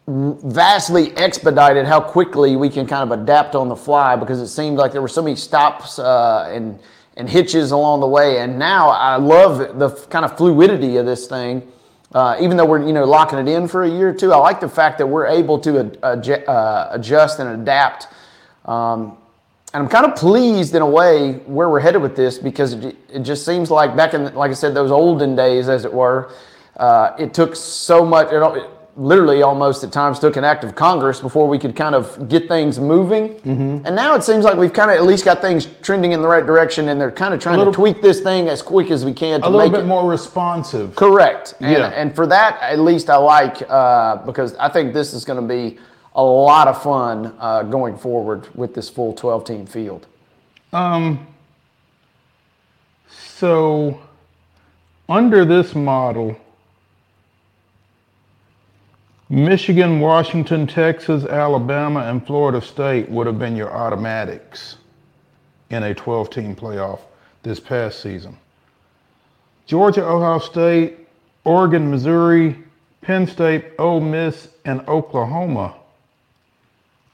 vastly expedited how quickly we can kind of adapt on the fly, because it seemed like there were so many stops and hitches along the way. And now I love the kind of fluidity of this thing. Even though we're locking it in for a year or two, I like the fact that we're able to adjust and adapt. And I'm kind of pleased in a way where we're headed with this, because it just seems like back in, like I said, those olden days, as it were, it took so much. It literally almost at times took an act of Congress before we could kind of get things moving. Mm-hmm. And now it seems like we've kind of at least got things trending in the right direction, and they're kind of trying to tweak this thing as quick as we can to make it a little bit more responsive. Correct. And, yeah. And for that, at least I like, because I think this is going to be a lot of fun going forward with this full 12-team field. So under this model, Michigan, Washington, Texas, Alabama, and Florida State would have been your automatics in a 12-team playoff this past season. Georgia, Ohio State, Oregon, Missouri, Penn State, Ole Miss, and Oklahoma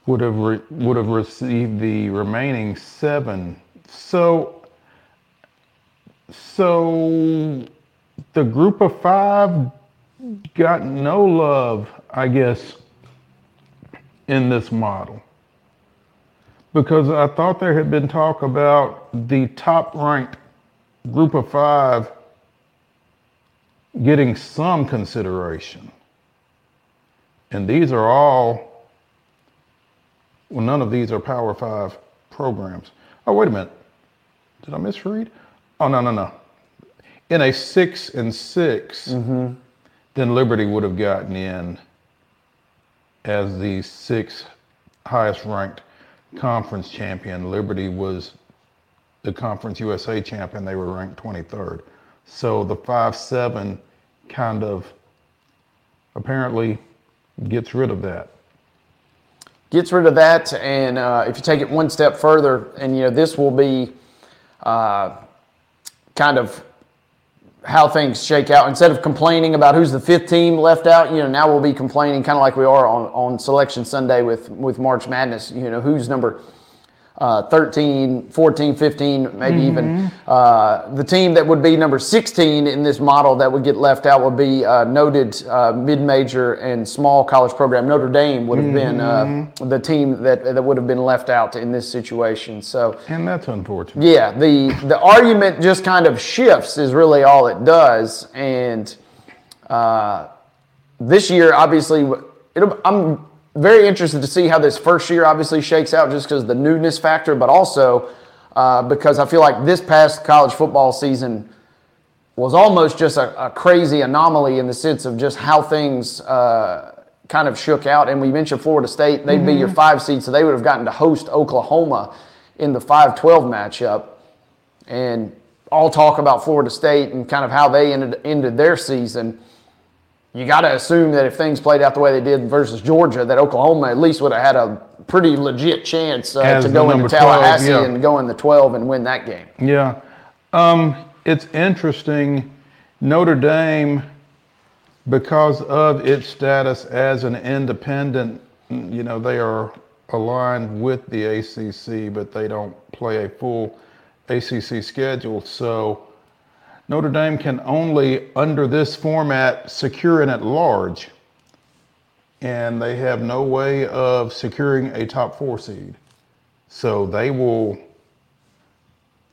would have received the remaining 7. So the group of 5 got no love, I guess, in this model, because I thought there had been talk about the top-ranked group of 5 getting some consideration, and these are all, well, none of these are Power 5 programs. Oh, wait a minute, did I misread? Oh, no. In a 6 and 6. Mm-hmm. Then Liberty would have gotten in as the 6th highest ranked conference champion. Liberty was the Conference USA champion. They were ranked 23rd. So the 5-7 kind of apparently gets rid of that. Gets rid of that, and if you take it one step further, and this will be kind of how things shake out. Instead of complaining about who's the 5th team left out, now we'll be complaining kind of like we are on Selection Sunday with March Madness, who's number 13, 14, 15, maybe even. The team that would be number 16 in this model that would get left out would be noted mid-major and small college program. Notre Dame would have been the team that would have been left out in this situation. So, and that's unfortunate. Yeah, the argument just kind of shifts is really all it does. And this year, obviously, I'm very interested to see how this first year obviously shakes out, just because of the newness factor, but also because I feel like this past college football season was almost just a crazy anomaly in the sense of just how things kind of shook out. And we mentioned Florida State. They'd be your 5 seed, so they would have gotten to host Oklahoma in the 5-12 matchup. And all talk about Florida State and kind of how they ended their season. You got to assume that if things played out the way they did versus Georgia, that Oklahoma at least would have had a pretty legit chance to go into Tallahassee 12, yeah, and go in the 12 and win that game. Yeah. It's interesting. Notre Dame, because of its status as an independent, they are aligned with the ACC, but they don't play a full ACC schedule. So Notre Dame can only, under this format, secure an at-large, and they have no way of securing a top 4 seed. So they will,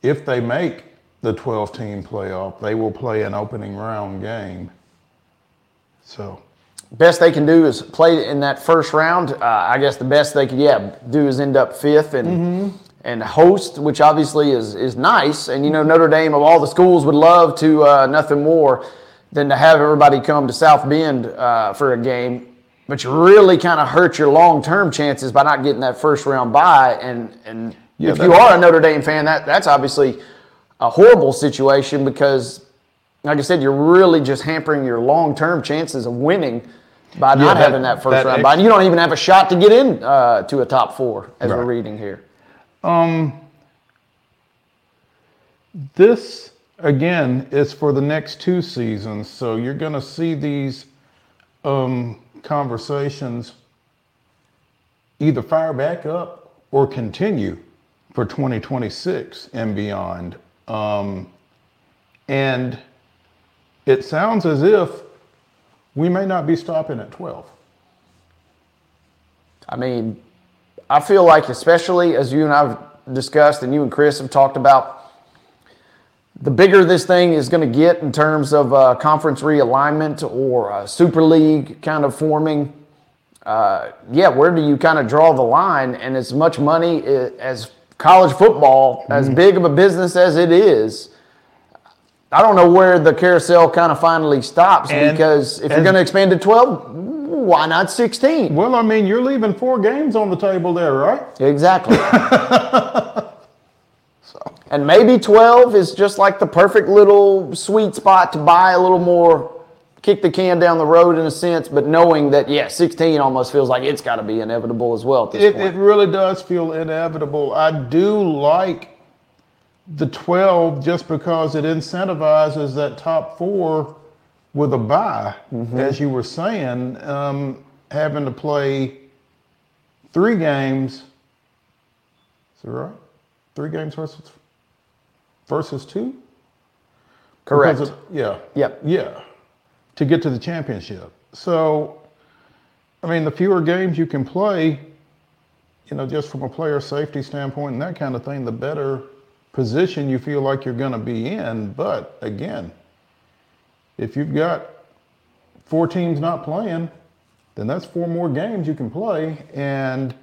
if they make the 12-team playoff, they will play an opening round game. So best they can do is play in that first round. I guess the best they could do is end up 5th and host, which obviously is nice. And, Notre Dame, of all the schools, would love to nothing more than to have everybody come to South Bend for a game. But you really kind of hurt your long-term chances by not getting that first-round bye. And yeah, if you are a Notre Dame fan, that's obviously a horrible situation because, like I said, you're really just hampering your long-term chances of winning by not having that first-round bye. And you don't even have a shot to get in to a top four, as we're reading here. This, again, is for the next two seasons. So you're going to see these conversations either fire back up or continue for 2026 and beyond. And it sounds as if we may not be stopping at 12. I mean, I feel like, especially as you and I have discussed and you and Chris have talked about, the bigger this thing is going to get in terms of conference realignment or Super League kind of forming, where do you kind of draw the line? And as much money as college football, as big of a business as it is, I don't know where the carousel kind of finally stops, because if you're going to expand to 12, why not 16? Well, I mean, you're leaving four games on the table there, right? Exactly. And maybe 12 is just like the perfect little sweet spot to buy a little more, kick the can down the road in a sense, but knowing that, 16 almost feels like it's got to be inevitable as well at this point. It really does feel inevitable. I do like the 12 just because it incentivizes that top four with a bye, as you were saying, having to play three games. Is that right? Three games versus two? Correct. To get to the championship. So, I mean, the fewer games you can play, just from a player safety standpoint and that kind of thing, the better position you feel like you're going to be in. But, again, if you've got four teams not playing, then that's four more games you can play. And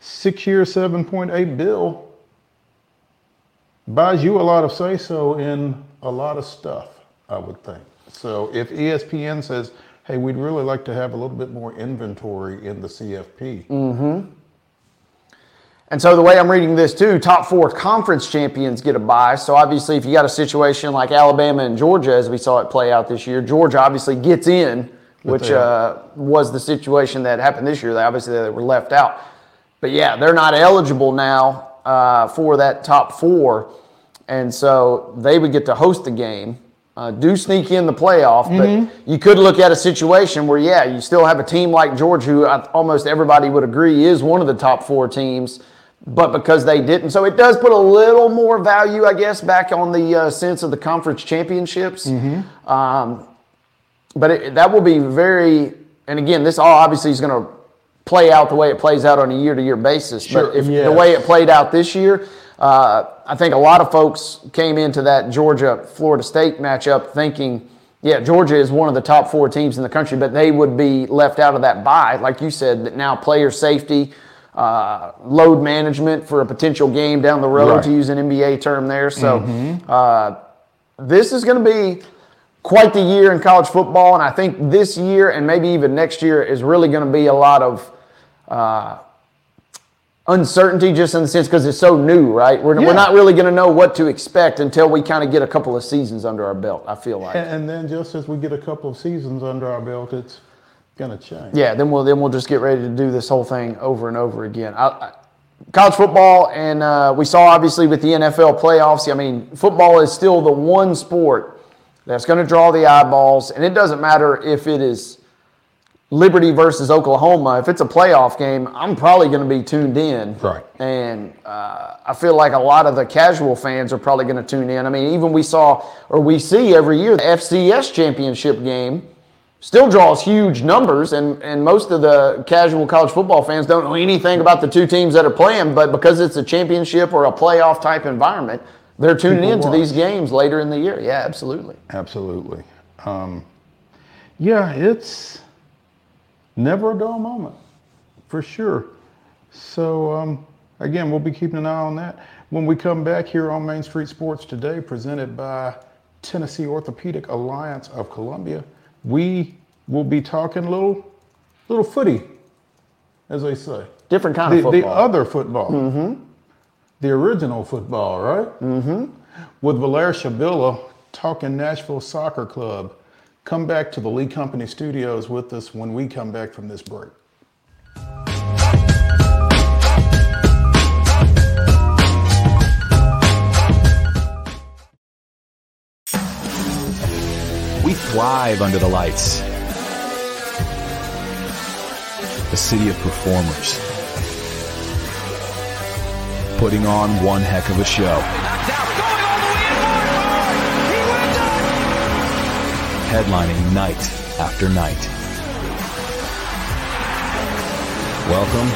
6 year, $7.8 billion buys you a lot of say-so in a lot of stuff, I would think. So if ESPN says, hey, we'd really like to have a little bit more inventory in the CFP. Mm-hmm. And so the way I'm reading this, too, top four conference champions get a bye. So obviously if you got a situation like Alabama and Georgia, as we saw it play out this year, Georgia obviously gets in, which was the situation that happened this year. They were left out. But, they're not eligible now for that top four, and so they would get to host the game, do sneak in the playoff, but you could look at a situation where, you still have a team like Georgia, who almost everybody would agree is one of the top four teams, but because they didn't, so it does put a little more value, I guess, back on the sense of the conference championships, but that will be very, and again, this all obviously is going to play out the way it plays out on a year-to-year basis. Sure, but the way it played out this year, I think a lot of folks came into that Georgia-Florida State matchup thinking, Georgia is one of the top four teams in the country, but they would be left out of that bye. Like you said, that now player safety, load management for a potential game down the road, to use an NBA term there. So this is going to be quite the year in college football, and I think this year and maybe even next year is really going to be a lot of uncertainty, just in the sense because it's so new, right? We're not really going to know what to expect until we kind of get a couple of seasons under our belt, I feel like. And then just as we get a couple of seasons under our belt, it's going to change. Yeah, then we'll just get ready to do this whole thing over and over again. College football, and we saw obviously with the NFL playoffs, I mean, football is still the one sport that's going to draw the eyeballs, and it doesn't matter if it is Liberty versus Oklahoma. If it's a playoff game, I'm probably going to be tuned in. Right. And I feel like a lot of the casual fans are probably going to tune in. I mean, even we see every year the FCS championship game still draws huge numbers, and most of the casual college football fans don't know anything about the two teams that are playing, but because it's a championship or a playoff type environment, they're tuning into these games later in the year. Yeah, absolutely. Absolutely. It's never a dull moment, for sure. So, again, we'll be keeping an eye on that. When we come back here on Main Street Sports Today, presented by Tennessee Orthopedic Alliance of Columbia, we will be talking a little little footy, as they say. Different kind of football. The other football. Mm-hmm. The original football, right? Mm-hmm. With Valér Shabilla talking Nashville Soccer Club. Come back to the Lee Company Studios with us when we come back from this break. We thrive under the lights. A city of performers. Putting on one heck of a show. Headlining night after night. Welcome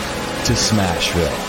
to Smashville.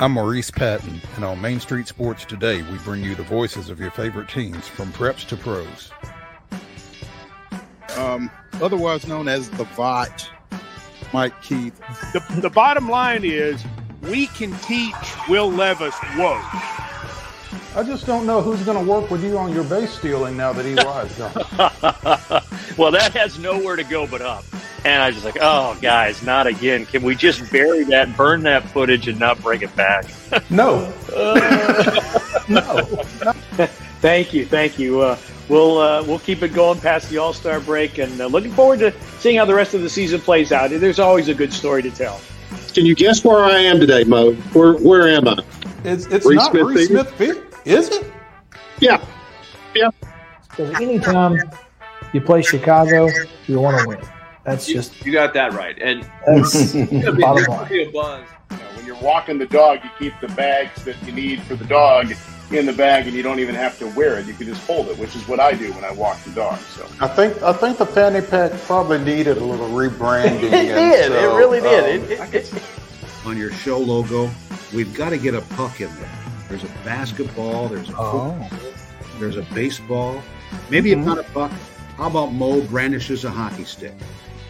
I'm Maurice Patton, and on Main Street Sports Today, we bring you the voices of your favorite teams from preps to pros. Otherwise known as the VOT, Mike Keith. The bottom line is we can teach Will Levis woe. I just don't know who's going to work with you on your base stealing now that EY is gone. Well, that has nowhere to go but up. And I was just like, oh, guys, not again. Can we just bury that, burn that footage, and not bring it back? No. No. Thank you. We'll keep it going past the All-Star break, and looking forward to seeing how the rest of the season plays out. There's always a good story to tell. Can you guess where I am today, Mo? Where am I? It's Reece not Smith Reece Smith Field, is it? Yeah. Because anytime you play Chicago, you want to win. That's you got that right, and that's the bottom line. You know, when you're walking the dog, you keep the bags that you need for the dog in the bag, and you don't even have to wear it. You can just hold it, which is what I do when I walk the dog. So I think the fanny pack probably needed a little rebranding. It really did. On your show logo, we've got to get a puck in there. There's a basketball. There's a football. There's a baseball. Maybe it's not a puck. How about Mo brandishes a hockey stick?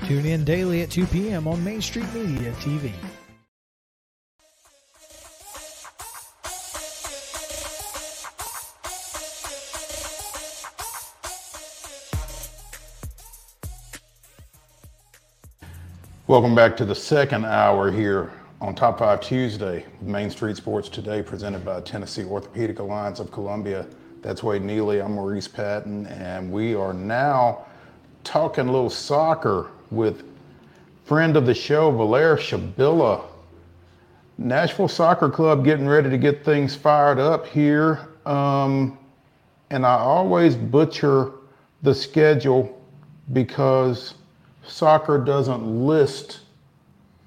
Tune in daily at 2 p.m. on Main Street Media TV. Welcome back to the second hour here on Top 5 Tuesday, Main Street Sports Today, presented by Tennessee Orthopedic Alliance of Columbia. That's Wade Neely, I'm Maurice Patton, and we are now talking a little soccer with friend of the show, Valér Shabilla. Nashville Soccer Club getting ready to get things fired up here. And I always butcher the schedule because soccer doesn't list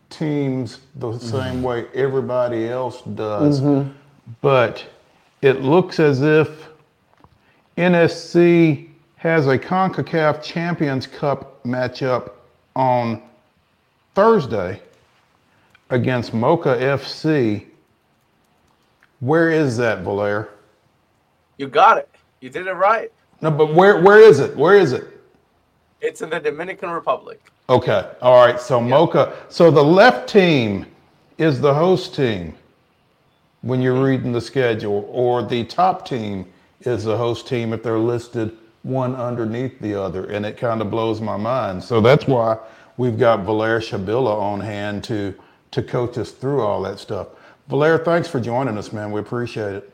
teams the same way everybody else does, but it looks as if NSC has a CONCACAF Champions Cup matchup on Thursday against Moca FC. Where is that, Valér? You got it. You did it right. No, but where is it? Where is it? It's in the Dominican Republic. Okay. All right. So yeah. Moca. So the left team is the host team when you're reading the schedule, or the top team is the host team if they're listed one underneath the other, and it kind of blows my mind. So that's why we've got Valér Shabilla on hand to coach us through all that stuff. Valér, thanks for joining us, man. We appreciate it.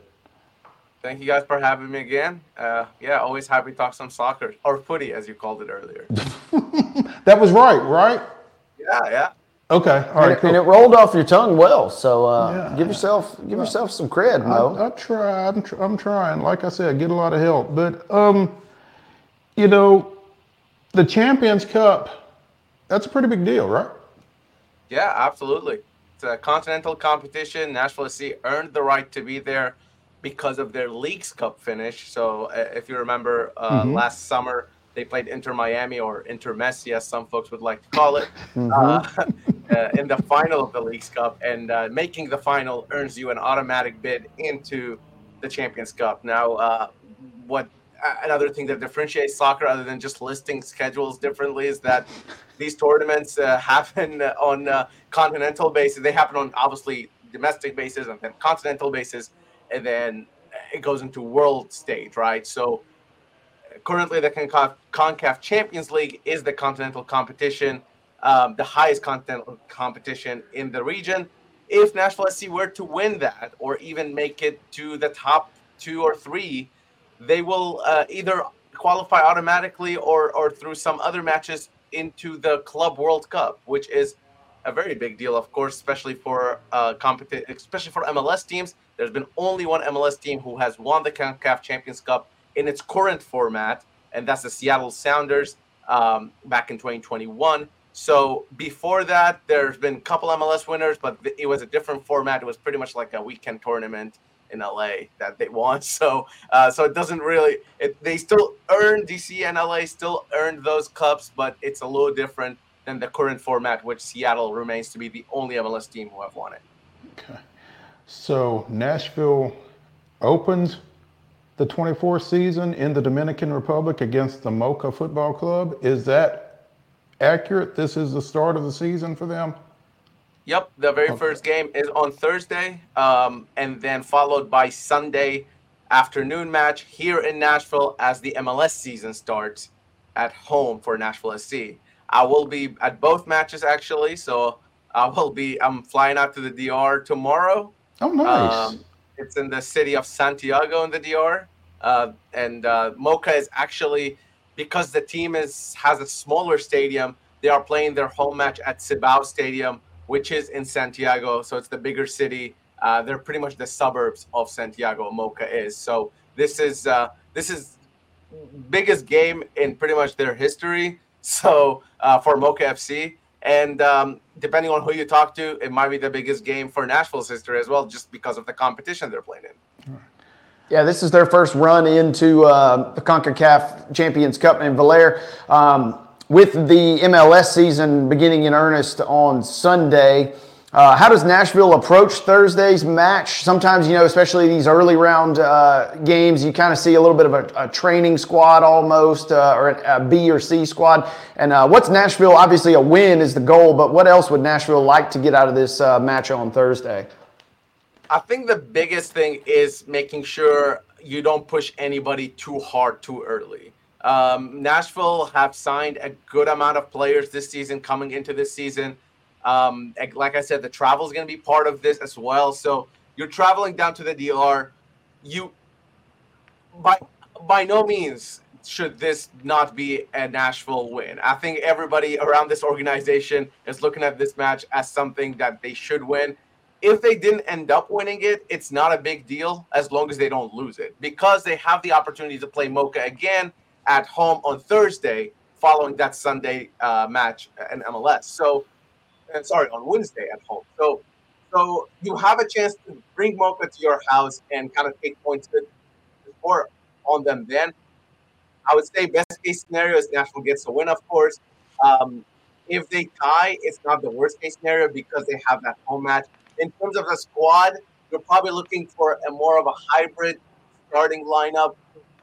Thank you guys for having me again. Always happy to talk some soccer, or footy, as you called it earlier. That was right? Yeah. Okay, all right, cool. And it rolled off your tongue well, so give yourself some cred, Mo. I try. I'm trying. Like I said, get a lot of help. But, the Champions Cup, that's a pretty big deal, right? Yeah, absolutely. It's a continental competition. Nashville SC earned the right to be there. because of their Leagues Cup finish. So if you remember last summer, they played Inter Miami, or Inter Messi, as some folks would like to call it, in the final of the Leagues Cup. And making the final earns you an automatic bid into the Champions Cup. Now, what another thing that differentiates soccer, other than just listing schedules differently, is that these tournaments happen on a continental basis. They happen on, obviously, domestic basis and then continental basis, and then it goes into world stage, right? So currently the CONCACAF Champions League is the continental competition, the highest continental competition in the region. If Nashville SC were to win that, or even make it to the top 2 or 3, they will either qualify automatically or through some other matches into the Club World Cup, which is a very big deal, of course, especially for MLS teams. There's been only one MLS team who has won the CONCACAF Champions Cup in its current format, and that's the Seattle Sounders back in 2021. So before that, there's been a couple MLS winners, but it was a different format. It was pretty much like a weekend tournament in LA that they won. So so it doesn't really – they still earned – DC and LA still earned those cups, but it's a little different than the current format, which Seattle remains to be the only MLS team who have won it. Okay. So Nashville opens the 24th season in the Dominican Republic against the Moca Football Club. Is that accurate? This is the start of the season for them? Yep. The very first game is on Thursday, and then followed by Sunday afternoon match here in Nashville as the MLS season starts at home for Nashville SC. I will be at both matches, actually, so I'm flying out to the DR tomorrow. Oh, nice. It's in the city of Santiago in the DR. And Moca is actually, because the team has a smaller stadium, they are playing their home match at Cibao Stadium, which is in Santiago, so it's the bigger city. They're pretty much the suburbs of Santiago, Moca is. So this is biggest game in pretty much their history. So for Moca FC, and depending on who you talk to, it might be the biggest game for Nashville's history as well, just because of the competition they're playing in. Yeah, this is their first run into the CONCACAF Champions Cup. And Valér, with the MLS season beginning in earnest on Sunday, how does Nashville approach Thursday's match? Sometimes, especially these early round games, you kind of see a little bit of a training squad almost, or a B or C squad. And what's Nashville? Obviously, a win is the goal, but what else would Nashville like to get out of this match on Thursday? I think the biggest thing is making sure you don't push anybody too hard too early. Nashville have signed a good amount of players this season, coming into this season. Like I said, the travel is going to be part of this as well. So you're traveling down to the DR. You, by no means should this not be a Nashville win. I think everybody around this organization is looking at this match as something that they should win. If they didn't end up winning it, it's not a big deal as long as they don't lose it, because they have the opportunity to play Moca again at home on Thursday following that Sunday match in MLS. On Wednesday at home. So you have a chance to bring Moca to your house and kind of take points before on them then. I would say best case scenario is Nashville gets a win, of course. If they tie, it's not the worst case scenario because they have that home match. In terms of the squad, you're probably looking for a more of a hybrid starting lineup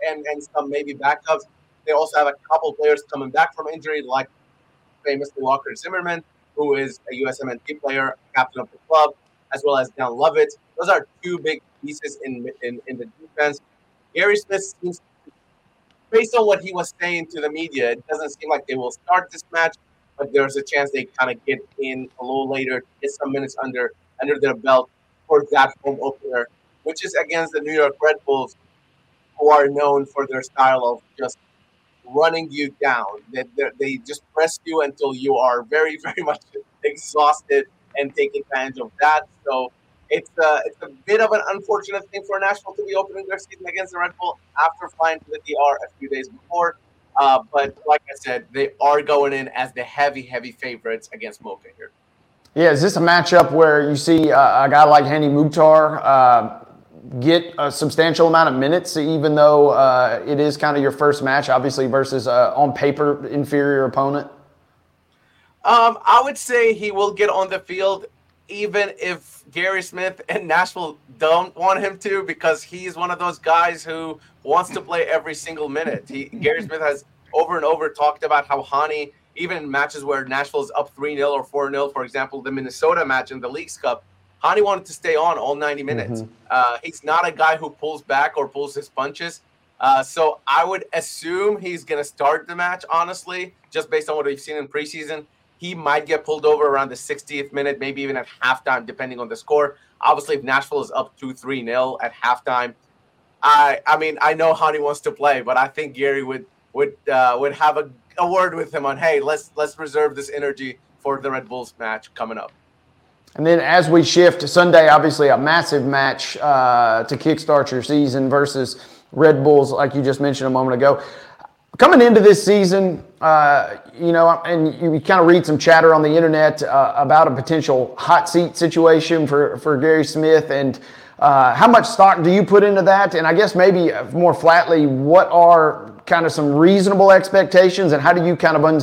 and some maybe backups. They also have a couple players coming back from injury, like famously Walker Zimmerman, who is a USMNT player, captain of the club, as well as Dan Lovett. Those are two big pieces in the defense. Gary Smith seems, based on what he was saying to the media, it doesn't seem like they will start this match, but there's a chance they kind of get in a little later, get some minutes under their belt for that home opener, which is against the New York Red Bulls, who are known for their style of just running you down. They just press you until you are very, very much exhausted and take advantage of that. So it's a bit of an unfortunate thing for Nashville to be opening their season against the Red Bull after flying to the DR a few days before. But like I said, they are going in as the heavy, heavy favorites against Moca here. Yeah, is this a matchup where you see a guy like Hany Mukhtar get a substantial amount of minutes, even though it is kind of your first match, obviously, versus on paper inferior opponent? I would say he will get on the field even if Gary Smith and Nashville don't want him to, because he's one of those guys who wants to play every single minute. Gary Smith has over and over talked about how Hany, even in matches where Nashville's up 3-0 or 4-0, for example, the Minnesota match in the Leagues Cup, Hany wanted to stay on all 90 minutes. Mm-hmm. He's not a guy who pulls back or pulls his punches. So I would assume he's going to start the match, honestly, just based on what we've seen in preseason. He might get pulled over around the 60th minute, maybe even at halftime, depending on the score. Obviously, if Nashville is up 2-3-0 at halftime, I mean, I know Hany wants to play, but I think Gary would have a word with him on, hey, let's reserve this energy for the Red Bulls match coming up. And then as we shift to Sunday, obviously a massive match to kickstart your season versus Red Bulls, like you just mentioned a moment ago. Coming into this season, you know, and you kind of read some chatter on the internet about a potential hot seat situation for Gary Smith, and how much stock do you put into that? And I guess maybe more flatly, what are kind of some reasonable expectations, and how do you kind of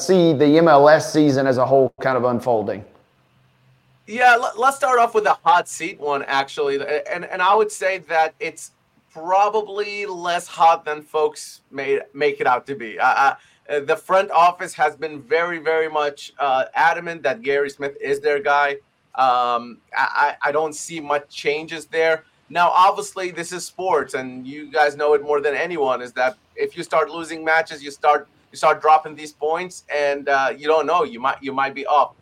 see the MLS season as a whole kind of unfolding? Yeah, let's start off with the hot seat one, actually. And I would say that it's probably less hot than folks make it out to be. The front office has been very, very much adamant that Gary Smith is their guy. I don't see much changes there. Now, obviously, this is sports, and you guys know it more than anyone, is that if you start losing matches, you start dropping these points, and you don't know, you might be off.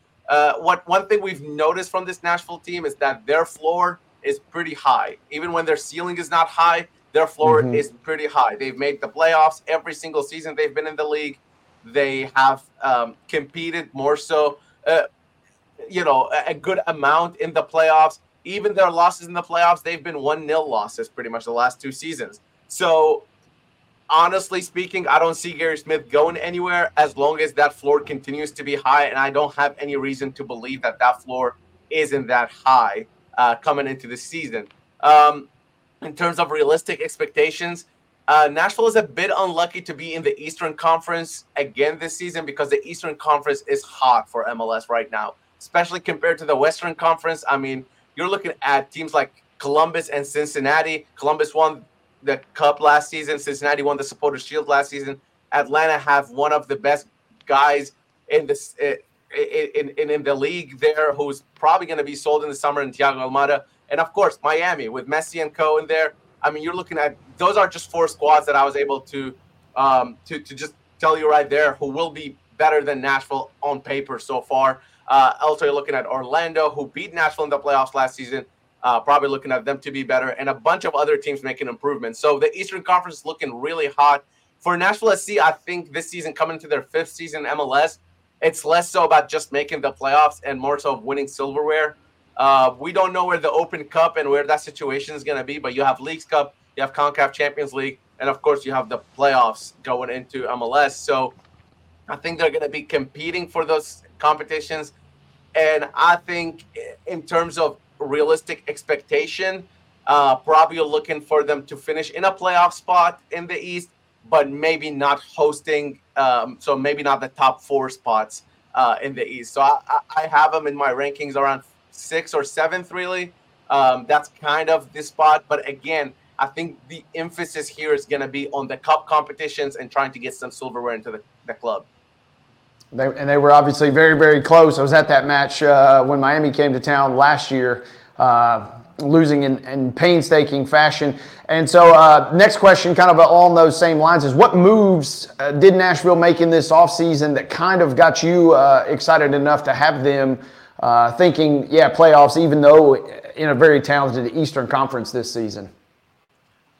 One thing we've noticed from this Nashville team is that their floor is pretty high. Even when their ceiling is not high, their floor mm-hmm. is pretty high. They've made the playoffs every single season they've been in the league. They have competed more so, a good amount in the playoffs. Even their losses in the playoffs, they've been 1-0 losses pretty much the last two seasons. So, honestly speaking, I don't see Gary Smith going anywhere as long as that floor continues to be high, and I don't have any reason to believe that floor isn't that high coming into the season. In terms of realistic expectations, Nashville is a bit unlucky to be in the Eastern Conference again this season, because the Eastern Conference is hot for MLS right now, especially compared to the Western Conference. I mean, you're looking at teams like Columbus and Cincinnati. Columbus won the Cup last season. Cincinnati won the Supporters Shield last season. Atlanta have one of the best guys in the league there, who's probably going to be sold in the summer, in Thiago Almada. And of course, Miami with Messi and co in there. I mean, you're looking at, those are just four squads that I was able to just tell you right there who will be better than Nashville on paper so far. Also, you're looking at Orlando, who beat Nashville in the playoffs last season. Probably looking at them to be better, and a bunch of other teams making improvements. So the Eastern Conference is looking really hot. For Nashville SC, I think this season, coming to their fifth season in MLS, it's less so about just making the playoffs and more so winning silverware. We don't know where the Open Cup and where that situation is going to be, but you have Leagues Cup, you have CONCACAF Champions League, and of course you have the playoffs going into MLS. So I think they're going to be competing for those competitions. And I think in terms of realistic expectation, probably looking for them to finish in a playoff spot in the East, but maybe not hosting, so maybe not the top four spots in the East. So I have them in my rankings around 6th or 7th, really. That's kind of the spot. But again, I think the emphasis here is going to be on the cup competitions and trying to get some silverware into the club. They were obviously very, very close. I was at that match when Miami came to town last year, losing in painstaking fashion. And so next question, kind of along those same lines, is what moves did Nashville make in this offseason that kind of got you excited enough to have them thinking, yeah, playoffs, even though in a very talented Eastern Conference this season?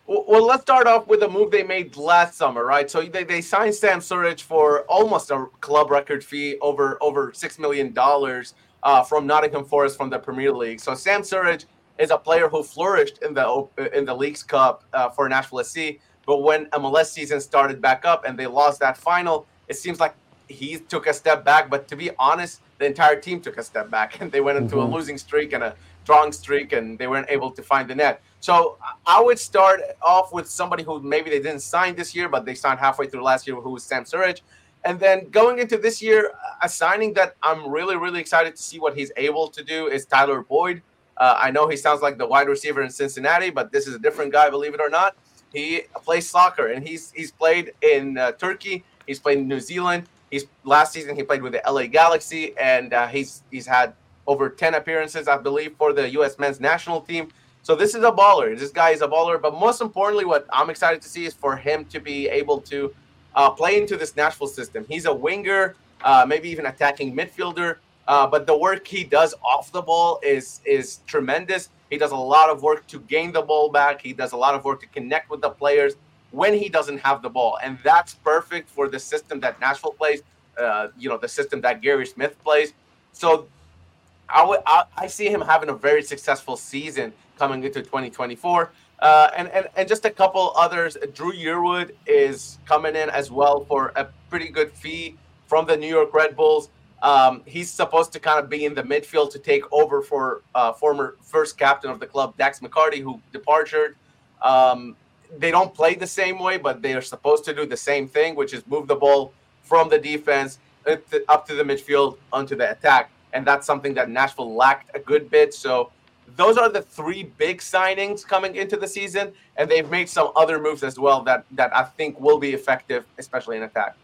Well, let's start off with a move they made last summer, right? So they signed Sam Suric for almost a club record fee, over $6 million from Nottingham Forest from the Premier League. So Sam Suric is a player who flourished in the Leagues Cup for Nashville SC. But when MLS season started back up and they lost that final, it seems like he took a step back. But to be honest, the entire team took a step back, and they went into a losing streak and a strong streak and they weren't able to find the net. So I would start off with somebody who maybe they didn't sign this year, but they signed halfway through last year, who was Sam Surridge. And then going into this year, a signing that I'm really, really excited to see what he's able to do is Tyler Boyd. I know he sounds like the wide receiver in Cincinnati, but this is a different guy, believe it or not. He plays soccer, and he's played in Turkey. He's played in New Zealand. Last season, he played with the LA Galaxy, and he's had over 10 appearances, I believe, for the U.S. men's national team. So this is a baller. This guy is a baller. But most importantly, what I'm excited to see is for him to be able to play into this Nashville system. He's a winger, maybe even attacking midfielder. But the work he does off the ball is tremendous. He does a lot of work to gain the ball back. He does a lot of work to connect with the players when he doesn't have the ball. And that's perfect for the system that Nashville plays, the system that Gary Smith plays. So I see him having a very successful season coming into 2024. And just a couple others. Drew Yearwood is coming in as well for a pretty good fee from the New York Red Bulls. He's supposed to kind of be in the midfield to take over for former first captain of the club, Dax McCarty, who departed. They don't play the same way, but they are supposed to do the same thing, which is move the ball from the defense up to the midfield onto the attack. And that's something that Nashville lacked a good bit. So those are the three big signings coming into the season, and they've made some other moves as well that I think will be effective, especially in attack.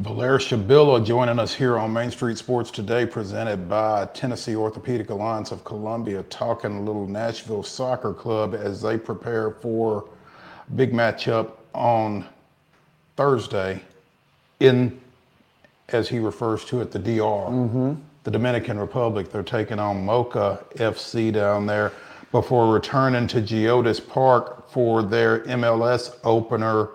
Valér Shabilla joining us here on Main Street Sports today, presented by Tennessee Orthopedic Alliance of Columbia, talking a little Nashville Soccer Club as they prepare for a big matchup on Thursday in, as he refers to it, the DR, the Dominican Republic. They're taking on Moca FC down there before returning to Geodis Park for their MLS opener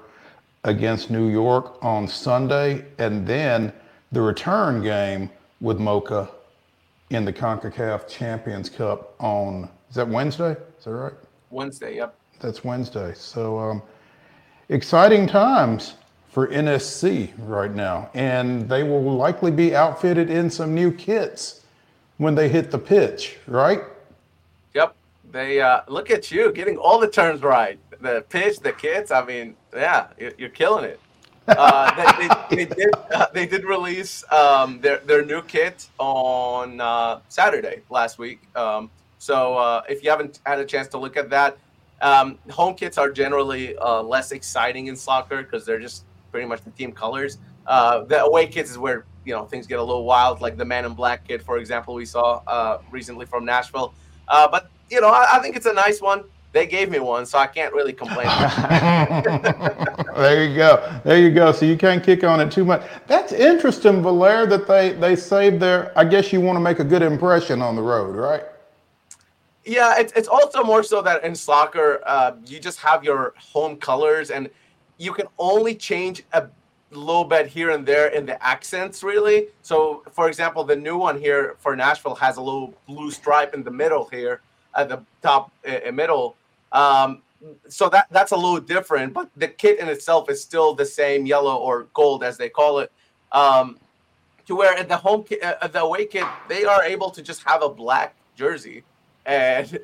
against New York on Sunday, and then the return game with Moca in the CONCACAF Champions Cup on, is that Wednesday? Is that right? Wednesday, yep. That's Wednesday. So exciting times for NSC right now, and they will likely be outfitted in some new kits when they hit the pitch, right? Yep. They look at you getting all the terms right. The pitch, the kits. I mean, yeah, you're killing it. They did release their new kit on Saturday last week. So if you haven't had a chance to look at that, home kits are generally less exciting in soccer because they're just pretty much the team colors. The away kits is where things get a little wild, like the Man in Black kit, for example, we saw recently from Nashville. But I think it's a nice one. They gave me one, so I can't really complain. There you go. So you can't kick on it too much. That's interesting, Valér, that they saved their, I guess you want to make a good impression on the road, right? Yeah, it's also more so that in soccer, you just have your home colors, and you can only change a little bit here and there in the accents, really. So, for example, the new one here for Nashville has a little blue stripe in the middle here, at the top middle. So that's a little different, but the kit in itself is still the same yellow or gold, as they call it, to where at the home kit, the away kit, they are able to just have a black jersey. And,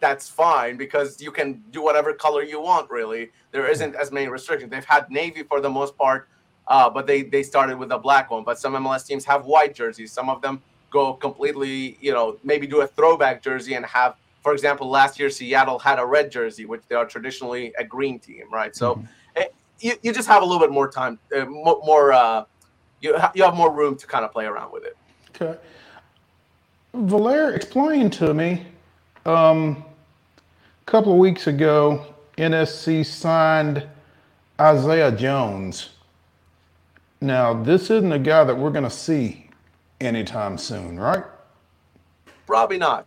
that's fine because you can do whatever color you want, really. There isn't as many restrictions. They've had navy for the most part, but they started with a black one. But some MLS teams have white jerseys. Some of them go completely, maybe do a throwback jersey and have, for example, last year Seattle had a red jersey, which they are traditionally a green team, right? So you just have a little bit more time, you have more room to kind of play around with it. Okay. Valér, explain to me, a couple of weeks ago, NSC signed Isaiah Jones. Now, this isn't a guy that we're going to see anytime soon, right? Probably not.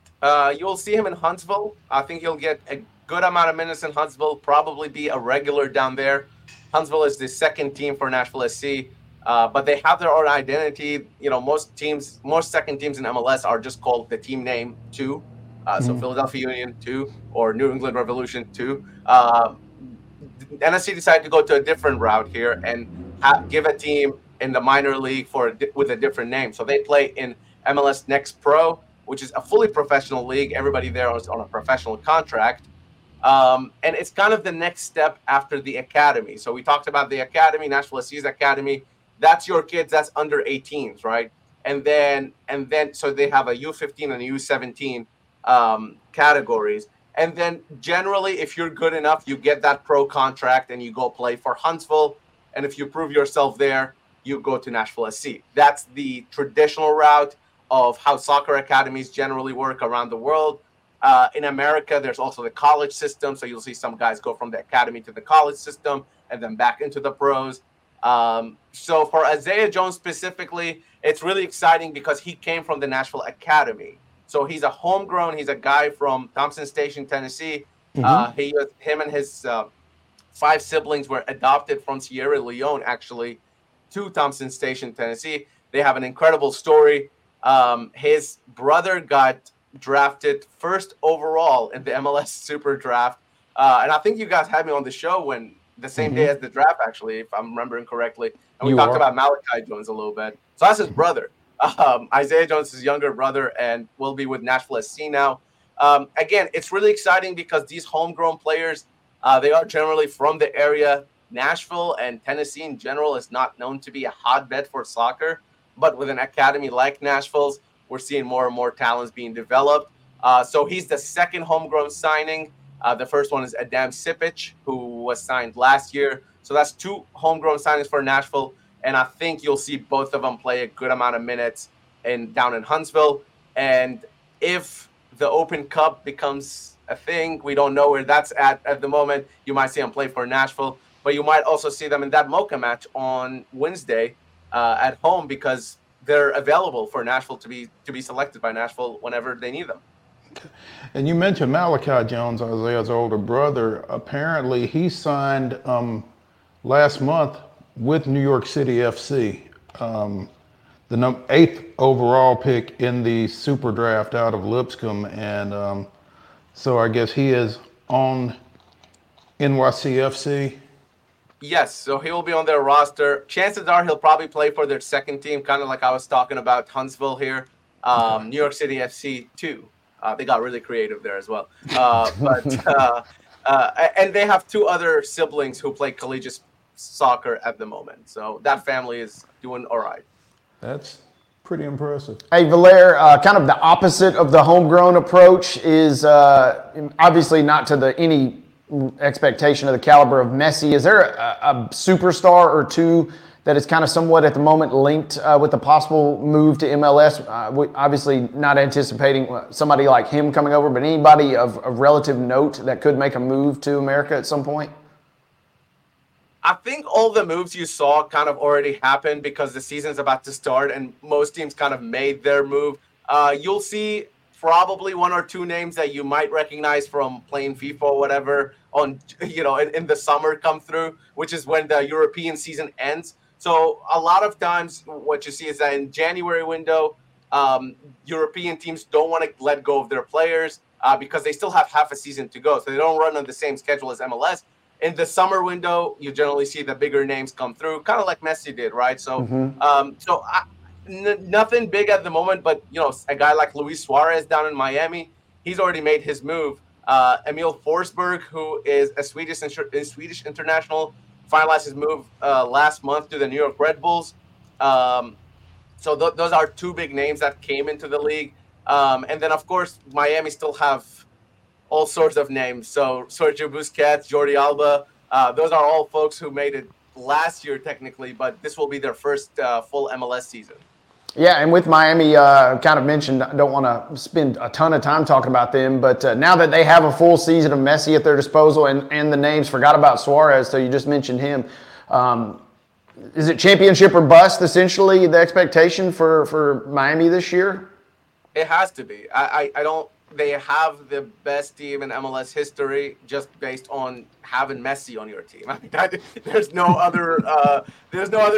You'll see him in Huntsville. I think he'll get a good amount of minutes in Huntsville, probably be a regular down there. Huntsville is the second team for Nashville SC, but they have their own identity. Most second teams in MLS are just called the team name 2. So Philadelphia Union 2 or New England Revolution 2. NSC decided to go to a different route here and give a team in the minor league with a different name. So they play in MLS Next Pro, which is a fully professional league. Everybody there is on a professional contract. And it's kind of the next step after the academy. So we talked about the academy, Nashville SC's academy. That's your kids. That's under 18s, right? And then so they have a U15 and a U17 categories. And then generally, if you're good enough, you get that pro contract and you go play for Huntsville. And if you prove yourself there, you go to Nashville SC. That's the traditional route of how soccer academies generally work around the world. In America, there's also the college system. So you'll see some guys go from the academy to the college system and then back into the pros. So for Isaiah Jones specifically, it's really exciting because he came from the Nashville Academy. So he's a homegrown. He's a guy from Thompson Station, Tennessee. Mm-hmm. Him and his five siblings were adopted from Sierra Leone, actually, to Thompson Station, Tennessee. They have an incredible story. His brother got drafted first overall in the MLS Super Draft. And I think you guys had me on the show when the same day as the draft, actually, if I'm remembering correctly. And we talked about Malachi Jones a little bit. So that's his brother. Isaiah Jones is his younger brother and will be with Nashville SC now. Again, it's really exciting because these homegrown players, they are generally from the area. Nashville and Tennessee in general is not known to be a hotbed for soccer, but with an academy like Nashville's, we're seeing more and more talents being developed. So he's the second homegrown signing. The first one is Adam Sipic, who was signed last year. So that's two homegrown signings for Nashville. And I think you'll see both of them play a good amount of minutes down in Huntsville. And if the Open Cup becomes a thing, we don't know where that's at the moment. You might see them play for Nashville, but you might also see them in that Moca match on Wednesday at home because they're available for Nashville to be selected by Nashville whenever they need them. And you mentioned Malachi Jones, Isaiah's older brother. Apparently, he signed last month with New York City FC, the eighth overall pick in the Super Draft out of Lipscomb. And so I guess he is on NYCFC. Yes, so he will be on their roster. Chances are he'll probably play for their second team, kind of like I was talking about Huntsville here. New York City FC too. They got really creative there as well. And they have two other siblings who play collegiate soccer at the moment. So that family is doing all right. That's pretty impressive. Hey, Valér, kind of the opposite of the homegrown approach is obviously not to any expectation of the caliber of Messi. Is there a superstar or two that is kind of somewhat at the moment linked with a possible move to MLS? Obviously not anticipating somebody like him coming over, but anybody of relative note that could make a move to America at some point? I think all the moves you saw kind of already happened because the season's about to start and most teams kind of made their move. You'll see probably one or two names that you might recognize from playing FIFA or whatever in the summer come through, which is when the European season ends. So a lot of times what you see is that in January window, European teams don't want to let go of their players because they still have half a season to go. So they don't run on the same schedule as MLS. In the summer window, you generally see the bigger names come through, kind of like Messi did, right? So, nothing big at the moment, but a guy like Luis Suarez down in Miami, he's already made his move. Emil Forsberg, who is a Swedish international, finalized his move last month to the New York Red Bulls. So those are two big names that came into the league, and then of course Miami still have all sorts of names. So Sergio Busquets, Jordi Alba, those are all folks who made it last year technically, but this will be their first full MLS season. Yeah, and with Miami, kind of mentioned, I don't want to spend a ton of time talking about them, but now that they have a full season of Messi at their disposal and the names, forgot about Suarez, so you just mentioned him. Is it championship or bust, essentially, the expectation for Miami this year? It has to be. They have the best team in MLS history just based on having Messi on your team. I mean, there's no other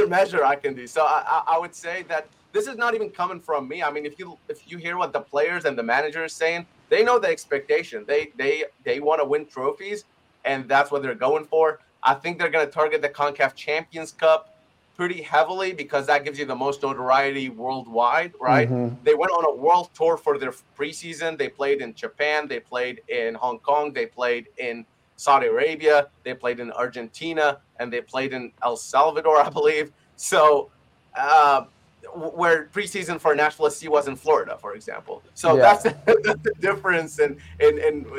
measure I can do. So I would say that this is not even coming from me. I mean, if you hear what the players and the manager is saying, they know the expectation. They want to win trophies, and that's what they're going for. I think they're going to target the CONCACAF Champions Cup pretty heavily because that gives you the most notoriety worldwide, right? Mm-hmm. They went on a world tour for their preseason. They played in Japan. They played in Hong Kong. They played in Saudi Arabia. They played in Argentina. And they played in El Salvador, I believe. So where preseason for Nashville SC was in Florida, for example. So that's the difference in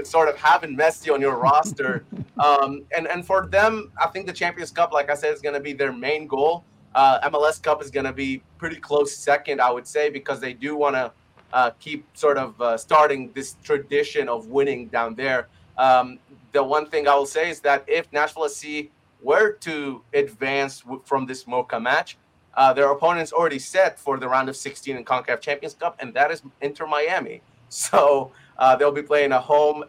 sort of having Messi on your roster. And for them, I think the Champions Cup, like I said, is going to be their main goal. MLS Cup is going to be pretty close second, I would say, because they do want to keep sort of starting this tradition of winning down there. The one thing I will say is that if Nashville SC were to advance from this Moca match, their opponent's already set for the round of 16 in CONCACAF Champions Cup, and that is Inter Miami. So they'll be playing a home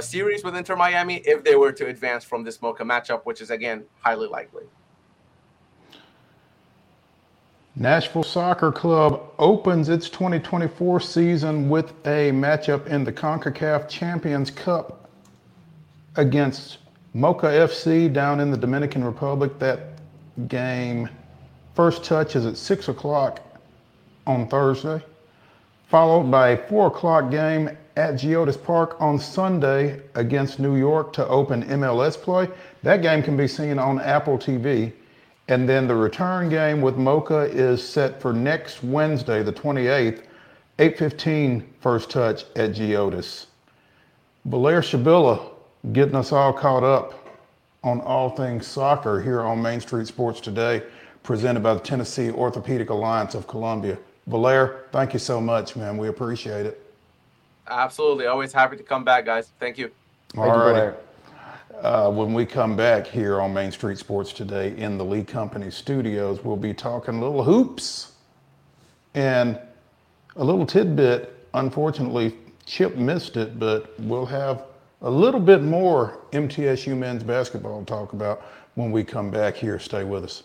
series with Inter Miami if they were to advance from this Moca matchup, which is, again, highly likely. Nashville Soccer Club opens its 2024 season with a matchup in the CONCACAF Champions Cup against Moca FC down in the Dominican Republic. That game, first touch, is at 6 o'clock on Thursday, followed by a 4 o'clock game at Geodis Park on Sunday against New York to open MLS play. That game can be seen on Apple TV. And then the return game with Moca is set for next Wednesday, the 28th, 8:15 first touch at Geodis. Valér Shabilla getting us all caught up on all things soccer here on Main Street Sports Today, presented by the Tennessee Orthopedic Alliance of Columbia. Valér, thank you so much, man. We appreciate it. Absolutely. Always happy to come back, guys. Thank you. All right. When we come back here on Main Street Sports Today in the Lee Company studios, we'll be talking little hoops and a little tidbit. Unfortunately, Chip missed it, but we'll have a little bit more MTSU men's basketball to talk about when we come back here. Stay with us.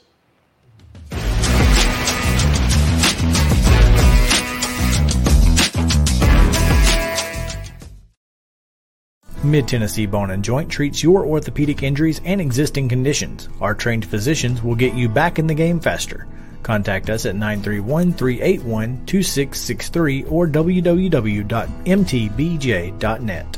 Mid-Tennessee Bone & Joint treats your orthopedic injuries and existing conditions. Our trained physicians will get you back in the game faster. Contact us at 931-381-2663 or www.mtbj.net.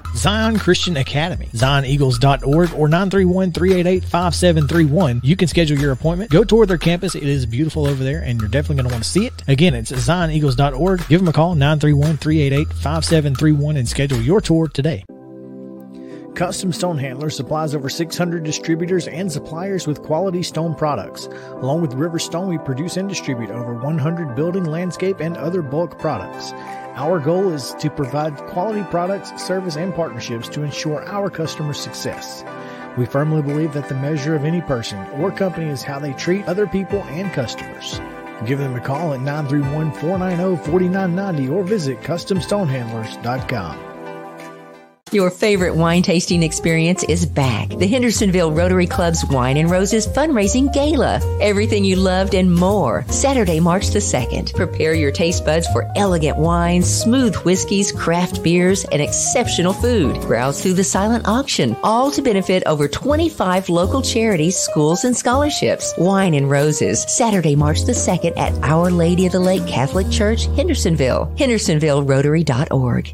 Zion Christian Academy, zioneagles.org or 931-388-5731. You can schedule your appointment. Go tour their campus. It is beautiful over there, and you're definitely going to want to see it. Again, it's zioneagles.org. Give them a call, 931-388-5731, and schedule your tour today. Custom Stone Handler supplies over 600 distributors and suppliers with quality stone products. Along with River Stone, we produce and distribute over 100 building, landscape, and other bulk products. Our goal is to provide quality products, service, and partnerships to ensure our customers' success. We firmly believe that the measure of any person or company is how they treat other people and customers. Give them a call at 931-490-4990 or visit CustomStonehandlers.com. Your favorite wine tasting experience is back. The Hendersonville Rotary Club's Wine and Roses Fundraising Gala. Everything you loved and more. Saturday, March the 2nd. Prepare your taste buds for elegant wines, smooth whiskeys, craft beers, and exceptional food. Browse through the silent auction, all to benefit over 25 local charities, schools, and scholarships. Wine and Roses, Saturday, March the 2nd at Our Lady of the Lake Catholic Church, Hendersonville. HendersonvilleRotary.org.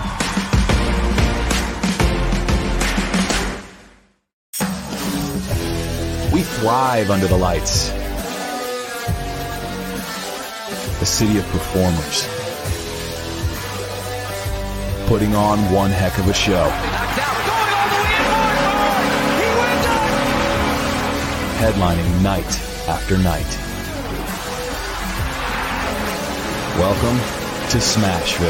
We thrive under the lights. The city of performers. Putting on one heck of a show. Headlining night after night. Welcome to Smashville.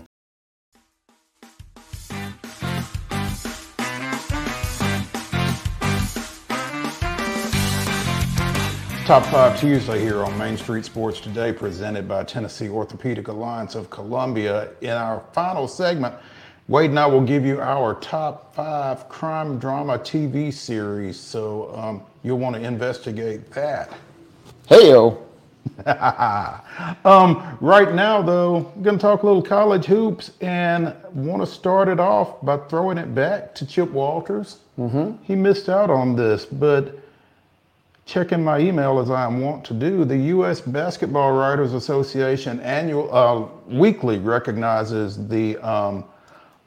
Top 5 Tuesday here on Main Street Sports Today, presented by Tennessee Orthopedic Alliance of Columbia. In our final segment, Wade and I will give you our top 5 crime drama TV series, so you'll want to investigate that. Hey-o. Right now, though, we're going to talk a little college hoops and want to start it off by throwing it back to Chip Walters. Mm-hmm. He missed out on this, but... checking my email as I want to do, the U.S. Basketball Writers Association weekly recognizes the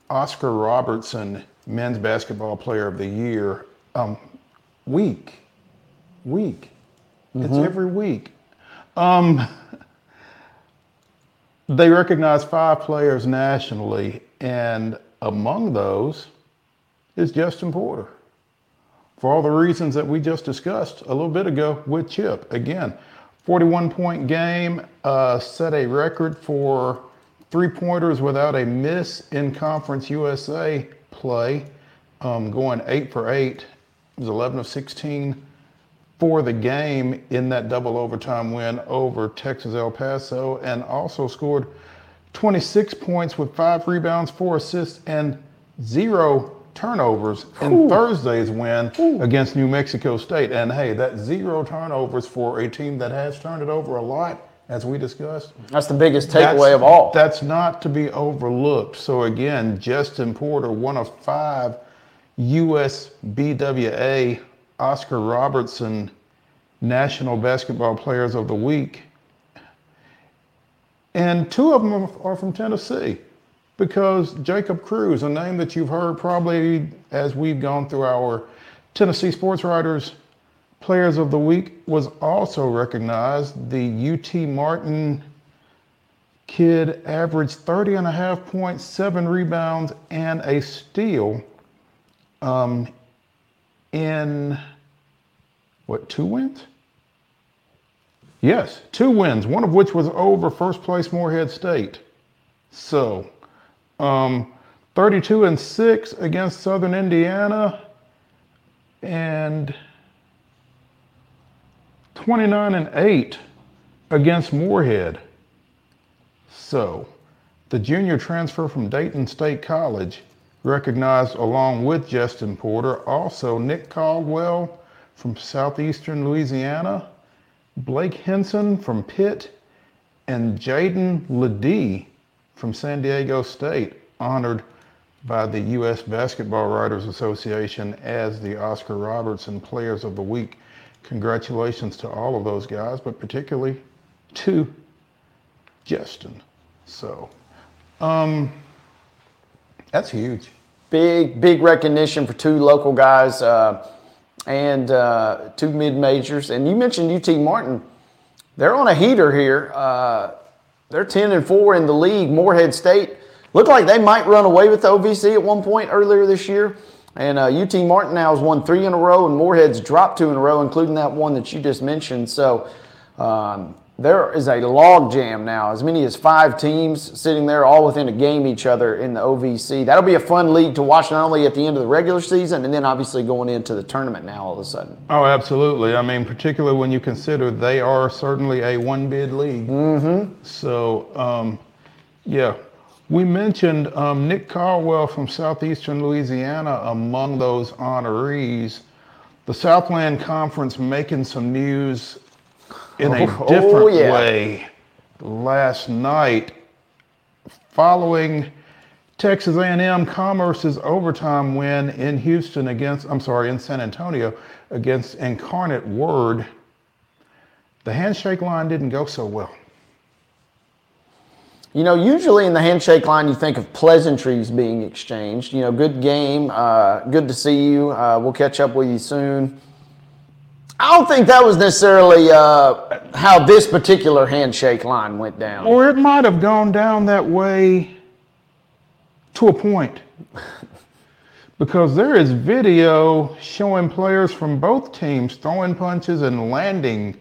Oscar Robertson Men's Basketball Player of the Year week. Mm-hmm. It's every week. They recognize 5 players nationally, and among those is Justin Porter. For all the reasons that we just discussed a little bit ago with Chip. Again, 41-point game, set a record for three-pointers without a miss in Conference USA play, going 8 for 8. It was 11 of 16 for the game in that double overtime win over Texas El Paso, and also scored 26 points with 5 rebounds, 4 assists, and 0 turnovers in Thursday's win against New Mexico State. And hey, that's 0 turnovers for a team that has turned it over a lot, as we discussed. That's the biggest takeaway of all. That's not to be overlooked. So again, Justin Porter, one of 5 USBWA Oscar Robertson National Basketball Players of the Week. And 2 of them are from Tennessee. Because Jacob Cruz, a name that you've heard probably as we've gone through our Tennessee Sports Writers Players of the Week, was also recognized. The UT Martin kid averaged 30.5 points, 7 rebounds, and a steal in, 2 wins? Yes, 2 wins, one of which was over first place Morehead State. So... 32-6 against Southern Indiana, and 29-8 against Morehead. So the junior transfer from Dayton State College, recognized along with Justin Porter, also Nick Caldwell from Southeastern Louisiana, Blake Henson from Pitt, and Jaden Ledee from San Diego State, honored by the U.S. Basketball Writers Association as the Oscar Robertson Players of the Week. Congratulations to all of those guys, but particularly to Justin. So, that's huge. Big recognition for 2 local guys and 2 mid-majors. And you mentioned UT Martin. They're on a heater here. They're 10-4 in the league. Morehead State looked like they might run away with the OVC at one point earlier this year. And UT Martin now has won 3 in a row, and Morehead's dropped 2 in a row, including that one that you just mentioned. So there is a logjam now. As many as 5 teams sitting there all within a game each other in the OVC. That'll be a fun league to watch, not only at the end of the regular season and then obviously going into the tournament now all of a sudden. Oh, absolutely. I mean, particularly when you consider they are certainly a one-bid league. Mm-hmm. So Yeah. We mentioned Nick Caldwell from Southeastern Louisiana among those honorees. The Southland Conference making some news in a different way last night following Texas A&M Commerce's overtime win in Houston against, I'm sorry, in San Antonio against Incarnate Word. The handshake line didn't go so well. You know, usually in the handshake line, you think of pleasantries being exchanged. You know, good game, good to see you. We'll catch up with you soon. I don't think that was necessarily how this particular handshake line went down. Or it might have gone down that way to a point. Because there is video showing players from both teams throwing punches and landing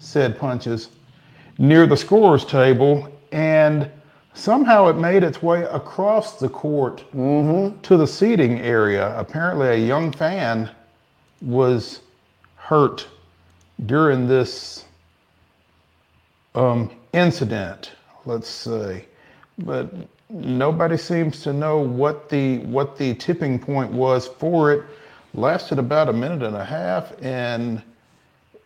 said punches near the scorer's table. And somehow it made its way across the court to the seating area. Apparently a young fan was hurt during this incident, let's say. But nobody seems to know what the tipping point was for it. Lasted about a minute and a half, and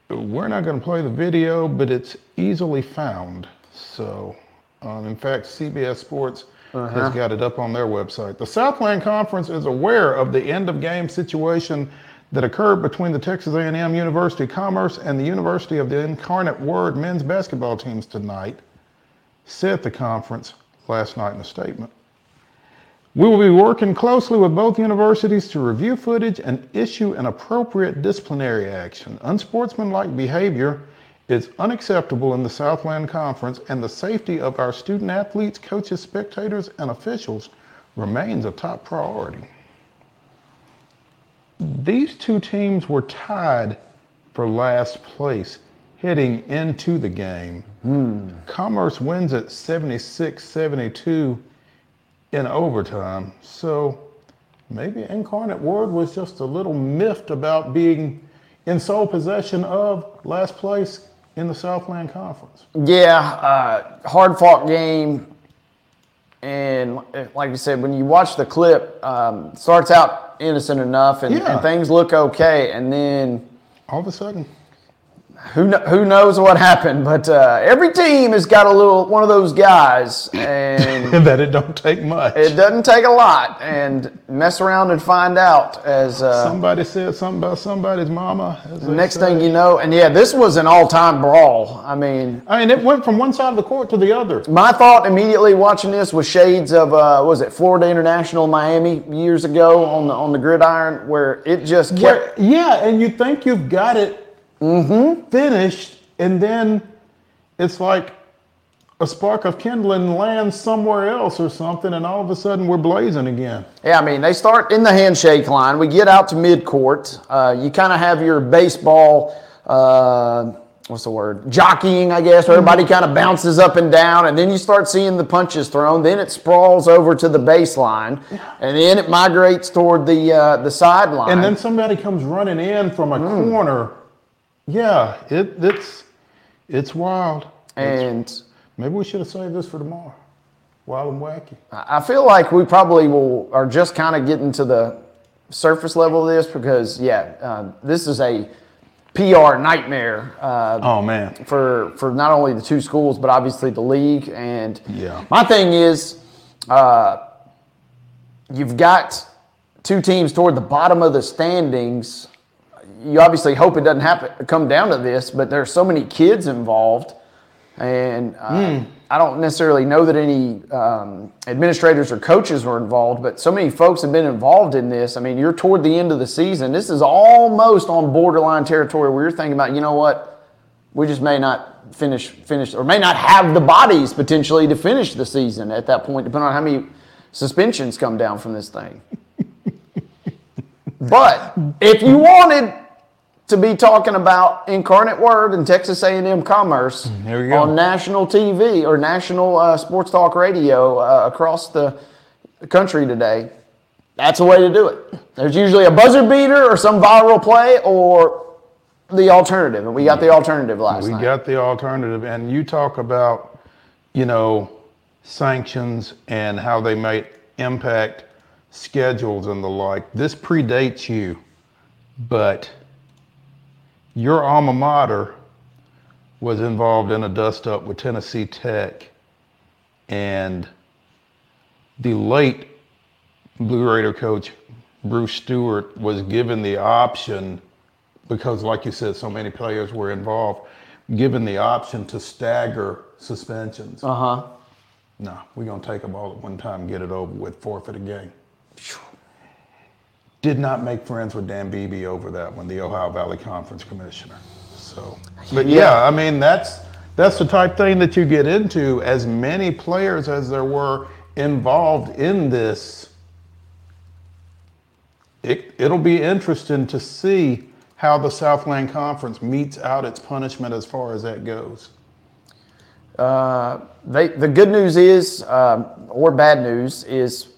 we're not going to play the video, but it's easily found. So... in fact, CBS Sports has got it up on their website. The Southland Conference is aware of the end-of-game situation that occurred between the Texas A&M University Commerce and the University of the Incarnate Word men's basketball teams tonight, said the conference last night in a statement. We will be working closely with both universities to review footage and issue an appropriate disciplinary action. Unsportsmanlike behavior is unacceptable in the Southland Conference, and the safety of our student athletes, coaches, spectators, and officials remains a top priority. These two teams were tied for last place heading into the game. Commerce wins at 76-72 in overtime, so maybe Incarnate Word was just a little miffed about being in sole possession of last place in the Southland Conference. Yeah, hard-fought game. And like you said, when you watch the clip, starts out innocent enough and things look okay. And then all of a sudden, who knows what happened? But every team has got one of those guys. And that it don't take much. It doesn't take a lot. And mess around and find out as... somebody said something about somebody's mama. Next thing you know, and yeah, this was an all-time brawl. I mean, it went from one side of the court to the other. My thought immediately watching this was shades of, was it Florida International, Miami years ago on the gridiron where it just kept... Yeah, and you think you've got it finished, and then it's like a spark of kindling lands somewhere else or something, and all of a sudden we're blazing again. Yeah, I mean, they start in the handshake line. We get out to midcourt. You kind of have your baseball, jockeying, I guess, where everybody kind of bounces up and down, and then you start seeing the punches thrown. Then it sprawls over to the baseline, and then it migrates toward the sideline. And then somebody comes running in from a corner. Yeah, it's wild. And maybe we should have saved this for tomorrow. Wild and wacky. I feel like we probably are just kind of getting to the surface level of this because, this is a PR nightmare. Oh, man. For not only the two schools, but obviously the league. And my thing is, you've got two teams toward the bottom of the standings. You obviously hope it doesn't come down to this, but there are so many kids involved, and I don't necessarily know that any administrators or coaches were involved, but so many folks have been involved in this. I mean, you're toward the end of the season. This is almost on borderline territory where you're thinking about, you know what, we just may not finish or may not have the bodies potentially to finish the season at that point, depending on how many suspensions come down from this thing. But if you wanted to be talking about Incarnate Word and Texas A&M Commerce on national TV or national sports talk radio across the country today, that's a way to do it. There's usually a buzzer beater or some viral play or the alternative, and we got the alternative last night. We got the alternative, and you talk about, sanctions and how they might impact schedules and the like. This predates you, but your alma mater was involved in a dust-up with Tennessee Tech, and the late Blue Raider coach Bruce Stewart was given the option, because like you said, so many players were involved, given the option to stagger suspensions. No, we're going to take them all at one time, get it over with, forfeit a game. Did not make friends with Dan Beebe over that one, the Ohio Valley Conference commissioner. So, but yeah, I mean, that's the type thing that you get into. As many players as there were involved in this, it'll be interesting to see how the Southland Conference metes out its punishment as far as that goes. The good news is, or bad news is,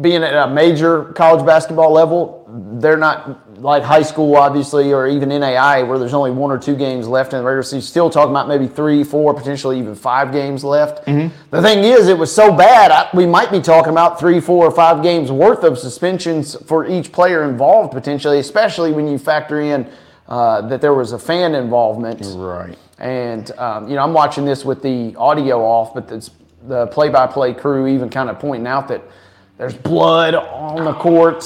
being at a major college basketball level, they're not like high school, obviously, or even NAIA, where there's only one or two games left in the regular season. Still talking about maybe three, four, potentially even five games left. The thing is, it was so bad, we might be talking about three, 4, or 5 games worth of suspensions for each player involved, potentially, especially when you factor in that there was a fan involvement. Right. And, you know, I'm watching this with the audio off, but it's the play-by-play crew even kind of pointing out that there's blood on the court,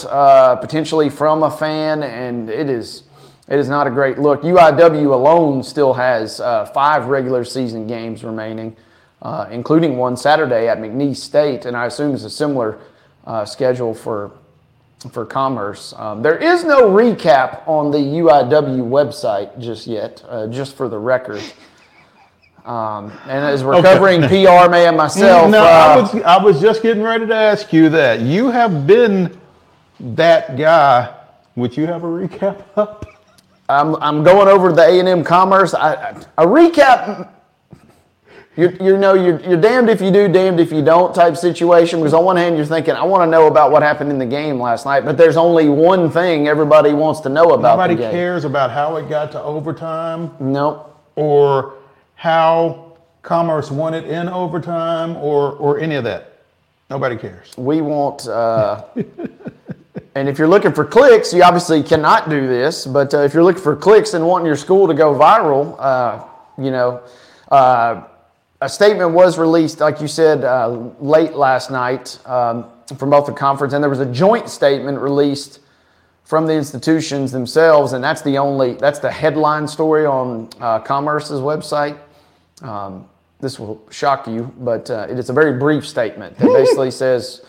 potentially from a fan, and it is not a great look. UIW alone still has 5 regular season games remaining, including one Saturday at McNeese State, and I assume it's a similar schedule for Commerce. There is no recap on the UIW website just yet, just for the record. And as we're covering PR man myself. No, I was just getting ready to ask you that. You have been that guy. Would you have a recap up? I'm going over the A&M Commerce. A recap, you're damned if you do, damned if you don't type situation, because on one hand you're thinking, I want to know about what happened in the game last night, but there's only one thing everybody wants to know about. Nobody cares about how it got to overtime. Nope. Or how Commerce won it in overtime, or any of that. Nobody cares. We want, and if you're looking for clicks, you obviously cannot do this, but if you're looking for clicks and wanting your school to go viral, a statement was released, like you said, late last night from both the conference, and there was a joint statement released from the institutions themselves, and that's the headline story on Commerce's website. This will shock you, but it is a very brief statement that basically says,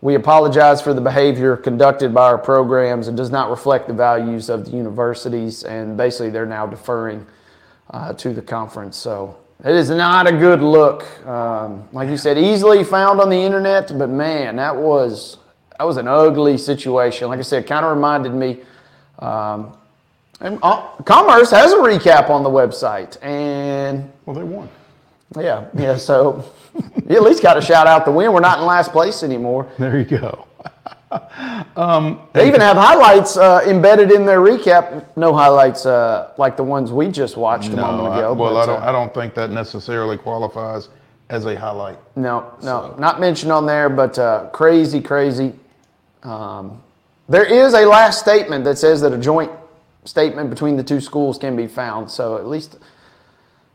we apologize for the behavior conducted by our programs and does not reflect the values of the universities, and basically they're now deferring to the conference. So it is not a good look. Like you said, easily found on the internet, but man, that was an ugly situation. Like I said, it kind of reminded me. And Commerce has a recap on the website, and well, they won. Yeah. So you at least got to shout out the win. We're not in last place anymore. There you go. They even have highlights embedded in their recap. No highlights like the ones we just watched a moment ago. I don't think that necessarily qualifies as a highlight. No, not mentioned on there, but crazy. There is a last statement that says that a joint statement between the two schools can be found, so at least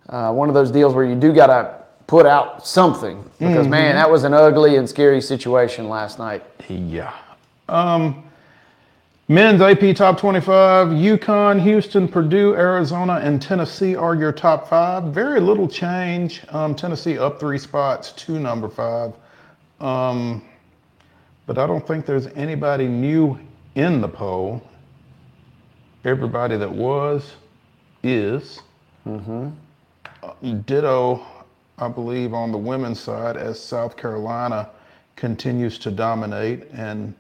one of those deals where you do got to put out something, because man, that was an ugly and scary situation last night. Yeah. Men's AP Top 25, UConn, Houston, Purdue, Arizona, and Tennessee are your top 5. Very little change. Tennessee up 3 spots to number 5. But I don't think there's anybody new in the poll. Everybody that was, is. Ditto, I believe, on the women's side, as South Carolina continues to dominate and,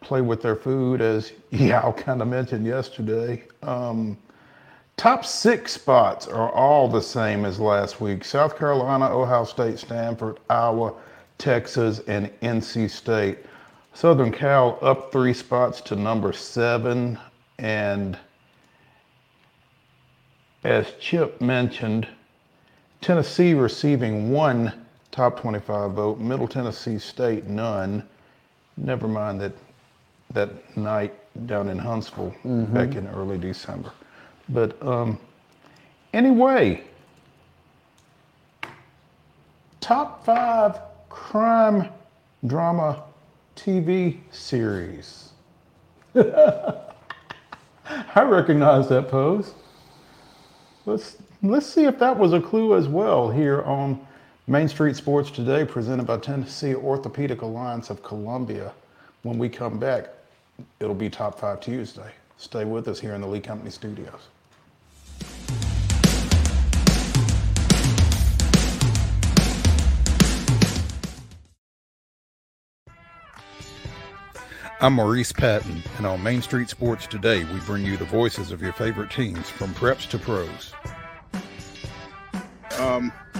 play with their food, as Yao kind of mentioned yesterday. Top 6 spots are all the same as last week. South Carolina, Ohio State, Stanford, Iowa, Texas, and NC State. Southern Cal up 3 spots to number 7. And as Chip mentioned, Tennessee receiving one top 25 vote, Middle Tennessee State none. Never mind that night down in Huntsville back in early December. But anyway, top 5 crime drama TV series. I recognize that pose. Let's see if that was a clue as well here on Main Street Sports Today, presented by Tennessee Orthopedic Alliance of Columbia. When we come back, it'll be Top 5 Tuesday. Stay with us here in the Lee Company Studios. I'm Maurice Patton, and on Main Street Sports Today, we bring you the voices of your favorite teams, from preps to pros.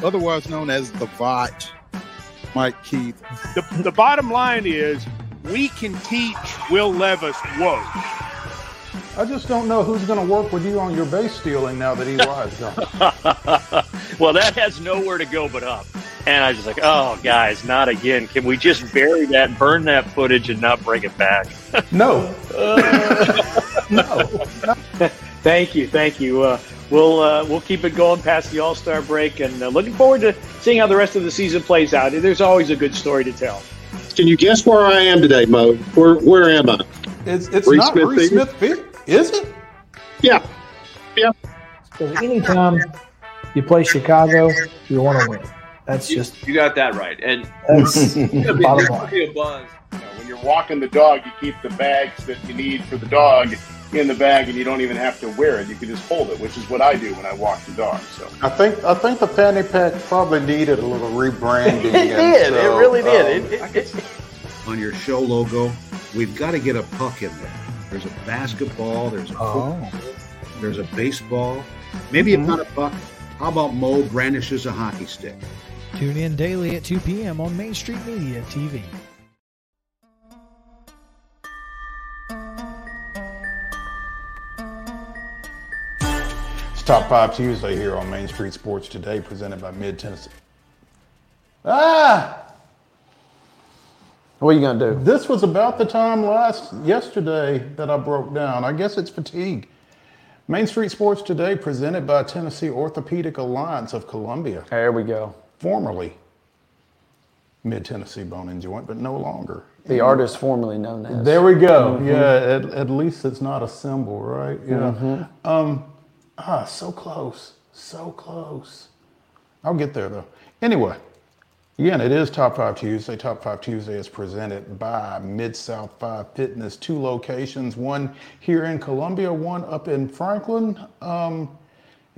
Otherwise known as the VOT, Mike Keith. The bottom line is, we can teach Will Levis woe. I just don't know who's going to work with you on your base stealing now that Eli is gone. Well, that has nowhere to go but up. And I was just like, oh, guys, not again. Can we just bury that, burn that footage, and not bring it back? No. No. Thank you. We'll keep it going past the All-Star break, and looking forward to seeing how the rest of the season plays out. There's always a good story to tell. Can you guess where I am today, Mo? Where am I? It's Reece not Smith Reece Smith Field, is it? Yeah. Because anytime you play Chicago, you want to win. That's you got that right, and that's the bottom line. You know, when you're walking the dog, you keep the bags that you need for the dog in the bag, and you don't even have to wear it. You can just hold it, which is what I do when I walk the dog. So I think the fanny pack probably needed a little rebranding. It really did. On your show logo, we've got to get a puck in there. There's a basketball. There's a football. There's a baseball. Maybe it's not a puck. How about Mo brandishes a hockey stick? Tune in daily at 2 p.m. on Main Street Media TV. Top 5 Tuesday here on Main Street Sports Today, presented by Mid-Tennessee. What are you going to do? This was about the time yesterday that I broke down. I guess it's fatigue. Main Street Sports Today, presented by Tennessee Orthopedic Alliance of Columbia. There we go. Formerly Mid-Tennessee Bone and Joint, but no longer. The artist formerly known as. There we go. Mm-hmm. Yeah, at least it's not a symbol, right? Yeah. Mm-hmm. So close. I'll get there, though. Anyway, again, it is Top 5 Tuesday. Top 5 Tuesday is presented by Mid-South 5 Fitness. 2 locations, one here in Columbia, one up in Franklin.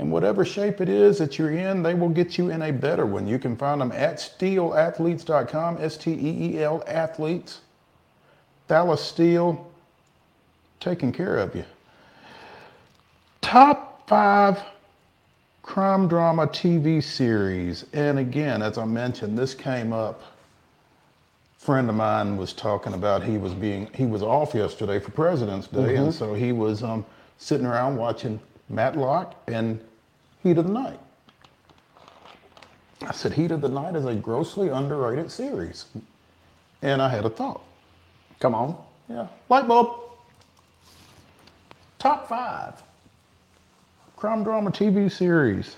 And whatever shape it is that you're in, they will get you in a better one. You can find them at steelathletes.com, S-T-E-E-L, athletes. Dallas Steel, taking care of you. Top 5 crime drama TV series. And again, as I mentioned, this came up. A friend of mine was talking about he was off yesterday for President's Day. Mm-hmm. And so he was sitting around watching Matlock and Heat of the Night. I said, Heat of the Night is a grossly underrated series. And I had a thought. Come on. Yeah. Light bulb. Top 5 crime drama TV series.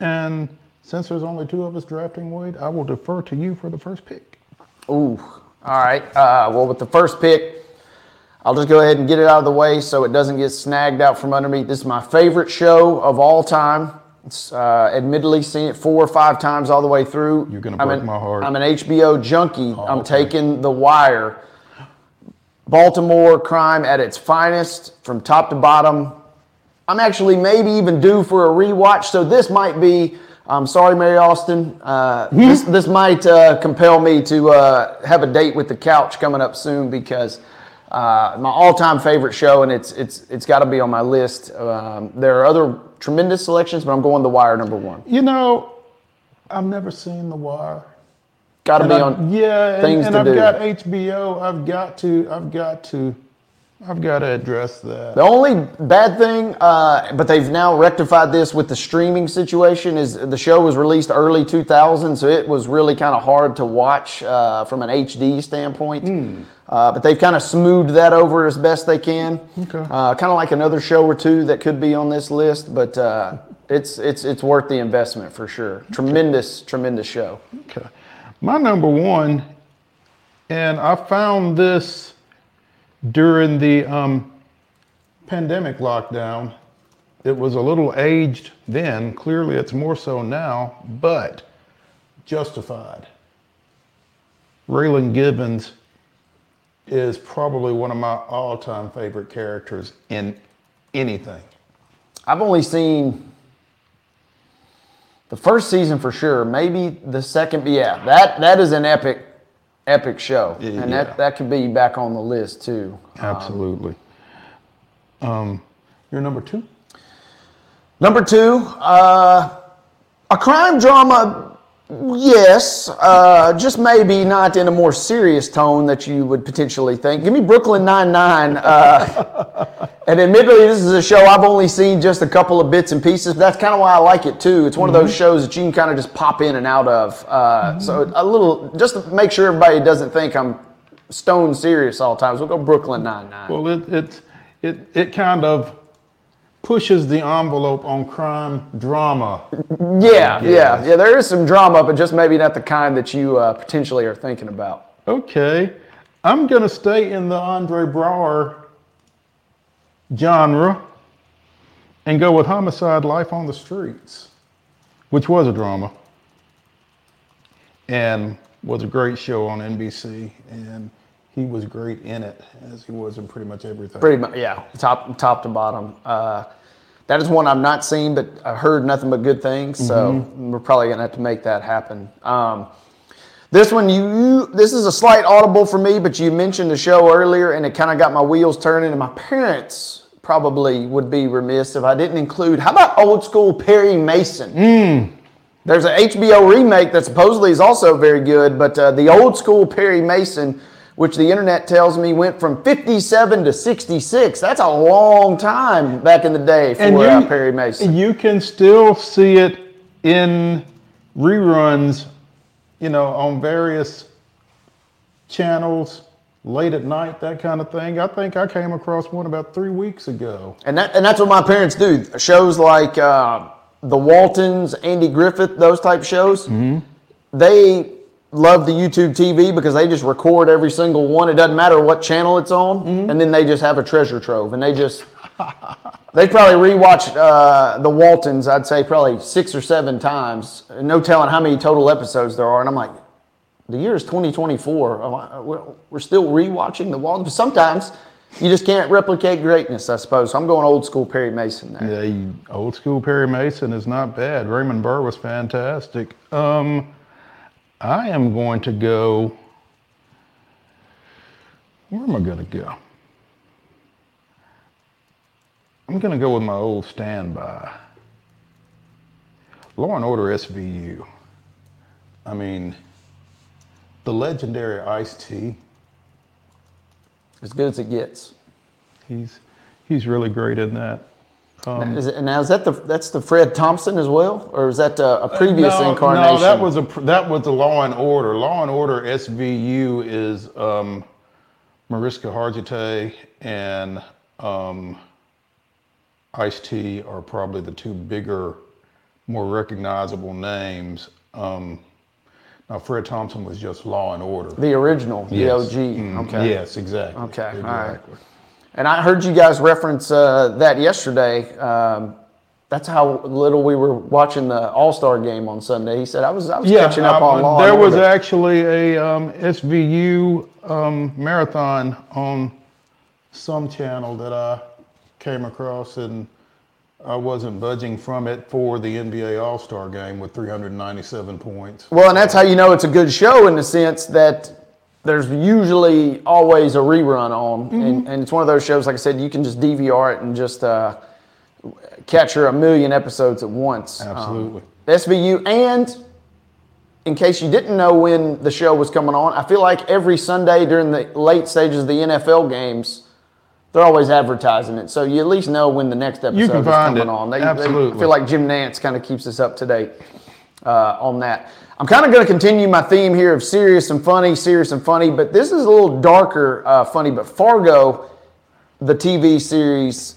And since there's only 2 of us drafting, Wade, I will defer to you for the first pick. Ooh, all right. Well, with the first pick, I'll just go ahead and get it out of the way so it doesn't get snagged out from under me. This is my favorite show of all time. It's admittedly seen it 4 or 5 times all the way through. You're going to break my heart. I'm an HBO junkie. Oh, I'm taking The Wire. Baltimore crime at its finest from top to bottom. I'm actually maybe even due for a rewatch, so this might be, I'm sorry, Mary Austin, this might compel me to have a date with the couch coming up soon, because my all-time favorite show, and it's got to be on my list. There are other tremendous selections, but I'm going The Wire #1. You know, I've never seen The Wire. Got to be on. Yeah, and I've got HBO. I've got to. I've got to address that. The only bad thing, but they've now rectified this with the streaming situation, is the show was released early 2000, so it was really kind of hard to watch from an HD standpoint. But they've kind of smoothed that over as best they can. Okay. Kind of like another show or two that could be on this list, but it's worth the investment for sure. Okay. Tremendous show. Okay. My number one, and I found this during the pandemic lockdown. It was a little aged then. Clearly, it's more so now, but justified. Raylan Givens is probably one of my all-time favorite characters in anything. I've only seen the first season for sure. Maybe the second, yeah. That is an epic show, and yeah. that could be back on the list too. Absolutely. You're number two? Number two, a crime drama, yes, just maybe not in a more serious tone that you would potentially think. Give me Brooklyn Nine-Nine. And admittedly, this is a show I've only seen just a couple of bits and pieces. That's kind of why I like it, too. It's one of those shows that you can kind of just pop in and out of. So a little, just to make sure everybody doesn't think I'm stone serious all times, we'll go Brooklyn Nine-Nine. Well, it kind of pushes the envelope on crime drama. Yeah. There is some drama, but just maybe not the kind that you potentially are thinking about. Okay. I'm going to stay in the Andre Braugher genre and go with Homicide: Life on the Streets, which was a drama and was a great show on NBC, and he was great in it, as he was in pretty much everything. Pretty much, yeah, top to bottom. That is one I've not seen, but I heard nothing but good things, so we're probably gonna have to make that happen. This one, this is a slight audible for me, but you mentioned the show earlier, and it kind of got my wheels turning, and my parents probably would be remiss if I didn't include. How about Old School Perry Mason? There's an HBO remake that supposedly is also very good, but the Old School Perry Mason, which the internet tells me went from 57 to 66. That's a long time back in the day for Perry Mason. You can still see it in reruns, you know, on various channels, late at night, that kind of thing. I think I came across one about 3 weeks ago. And that's what my parents do. Shows like The Waltons, Andy Griffith, those type shows, they love the YouTube TV because they just record every single one. It doesn't matter what channel it's on, and then they just have a treasure trove. And they just, they probably rewatched The Waltons, I'd say probably 6 or 7 times. No telling how many total episodes there are. And I'm like, the year is 2024. We're still rewatching The Waltons. Sometimes you just can't replicate greatness, I suppose. So I'm going Old School Perry Mason there. Yeah, Old School Perry Mason is not bad. Raymond Burr was fantastic. I am going to go, where am I going to go? I'm going to go with my old standby, Law and Order SVU. I mean, the legendary Ice-T. As good as it gets. He's really great in that. Now is that the Fred Thompson as well, or is that a previous incarnation? No, that was the Law and Order. Law and Order SVU is Mariska Hargitay and Ice-T are probably the two bigger, more recognizable names. Now Fred Thompson was just Law and Order. The original, the OG. Okay. Yes, exactly. Okay, exactly. All right. And I heard you guys reference that yesterday. That's how little we were watching the All-Star game on Sunday. He said, I was catching up on Law and Order. There was actually a SVU marathon on some channel that I came across, and I wasn't budging from it for the NBA All-Star game with 397 points. Well, and that's how you know it's a good show, in the sense that there's usually always a rerun on, and it's one of those shows, like I said, you can just DVR it and just capture a million episodes at once. Absolutely. SVU, and in case you didn't know when the show was coming on, I feel like every Sunday during the late stages of the NFL games, They're always advertising it, so you at least know when the next episode is coming on. Absolutely. I feel like Jim Nantz kind of keeps us up to date on that. I'm kind of going to continue my theme here of serious and funny, but this is a little darker funny. But Fargo, the TV series,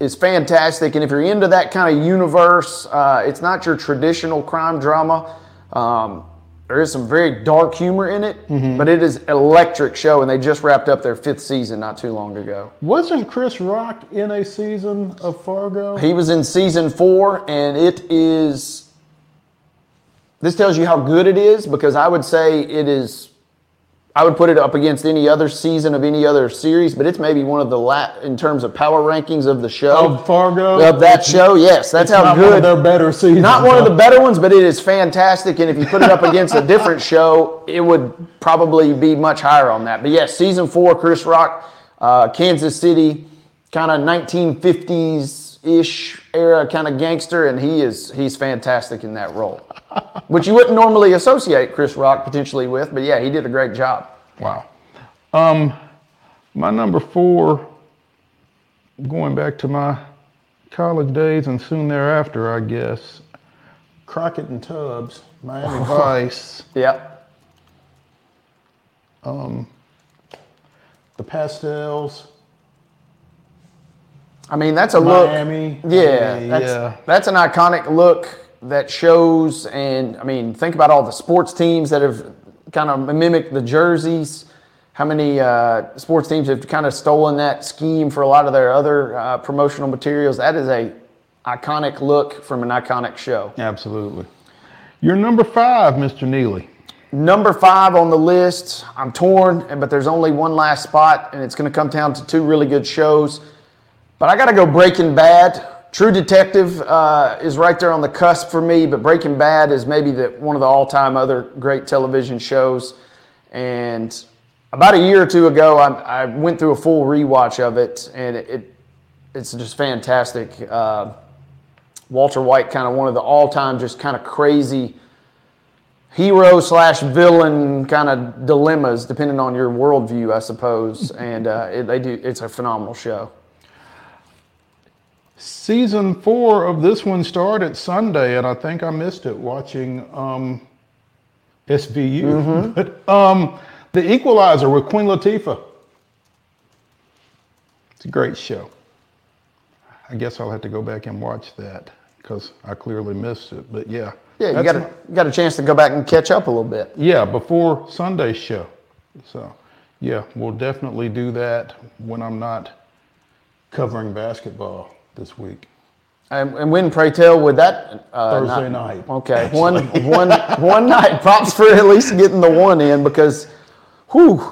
is fantastic, and if you're into that kind of universe, it's not your traditional crime drama. There is some very dark humor in it, but it is an electric show, and they just wrapped up their 5th season not too long ago. Wasn't Chris Rock in a season of Fargo? He was in season 4, and it is... This tells you how good it is, because I would say it is... I would put it up against any other season of any other series, but it's maybe one of the in terms of power rankings of the show. Of Fargo? Of that show, yes. That's how good. Not one of their better seasons. Not one of the better ones, but it is fantastic. And if you put it up against a different show, it would probably be much higher on that. But yes, season 4, Chris Rock, Kansas City, kind of 1950s-ish era kind of gangster, and he's fantastic in that role. Which you wouldn't normally associate Chris Rock potentially with, but yeah, he did a great job. Wow. My number 4, going back to my college days and soon thereafter, I guess, Crockett and Tubbs, Miami Vice. Yep. The Pastels. I mean, that's a Miami. Look. Miami. Yeah. That's an iconic look. That shows, and I mean, think about all the sports teams that have kind of mimicked the jerseys. How many sports teams have kind of stolen that scheme for a lot of their other promotional materials? That is an iconic look from an iconic show. Absolutely. You're number 5, Mr. Neely. Number 5 on the list. I'm torn, but there's only one last spot, and it's going to come down to 2 really good shows. But I got to go Breaking Bad. True Detective is right there on the cusp for me, but Breaking Bad is maybe one of the all-time other great television shows. And about a year or two ago, I went through a full rewatch of it, and it's just fantastic. Walter White, kind of one of the all-time just kind of crazy hero/villain kind of dilemmas, depending on your worldview, I suppose. And it's a phenomenal show. Season 4 of this one started Sunday, and I think I missed it watching SVU. But The Equalizer with Queen Latifah. It's a great show. I guess I'll have to go back and watch that because I clearly missed it. But yeah. Yeah, you got a chance to go back and catch up a little bit. Yeah, before Sunday's show. So yeah, we'll definitely do that when I'm not covering basketball this week. And when, pray tell, would that... Thursday night. Okay, one night. Props for at least getting the one in because,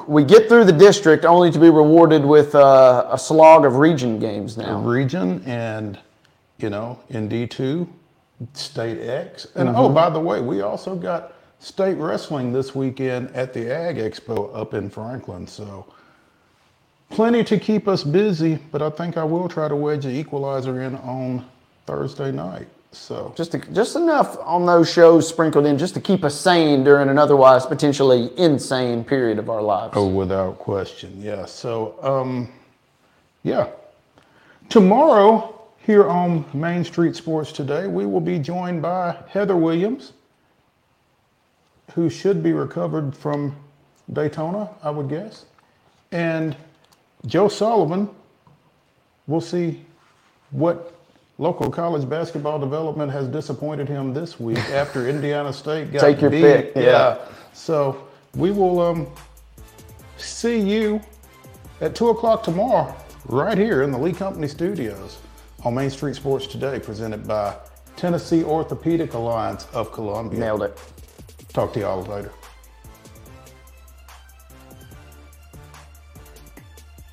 we get through the district only to be rewarded with a slog of region games now. Region and, in D2, State X. And, by the way, we also got state wrestling this weekend at the Ag Expo up in Franklin, so... Plenty to keep us busy, but I think I will try to wedge The Equalizer in on Thursday night. So just enough on those shows sprinkled in just to keep us sane during an otherwise potentially insane period of our lives. Oh, without question, yeah. So, yeah. Tomorrow, here on Main Street Sports Today, we will be joined by Heather Williams, who should be recovered from Daytona, I would guess, and... Joe Sullivan, we'll see what local college basketball development has disappointed him this week after Indiana State got beat. Take your pick. Yeah. So we will see you at 2 o'clock tomorrow right here in the Lee Company Studios on Main Street Sports Today, presented by Tennessee Orthopedic Alliance of Columbia. Nailed it. Talk to y'all later.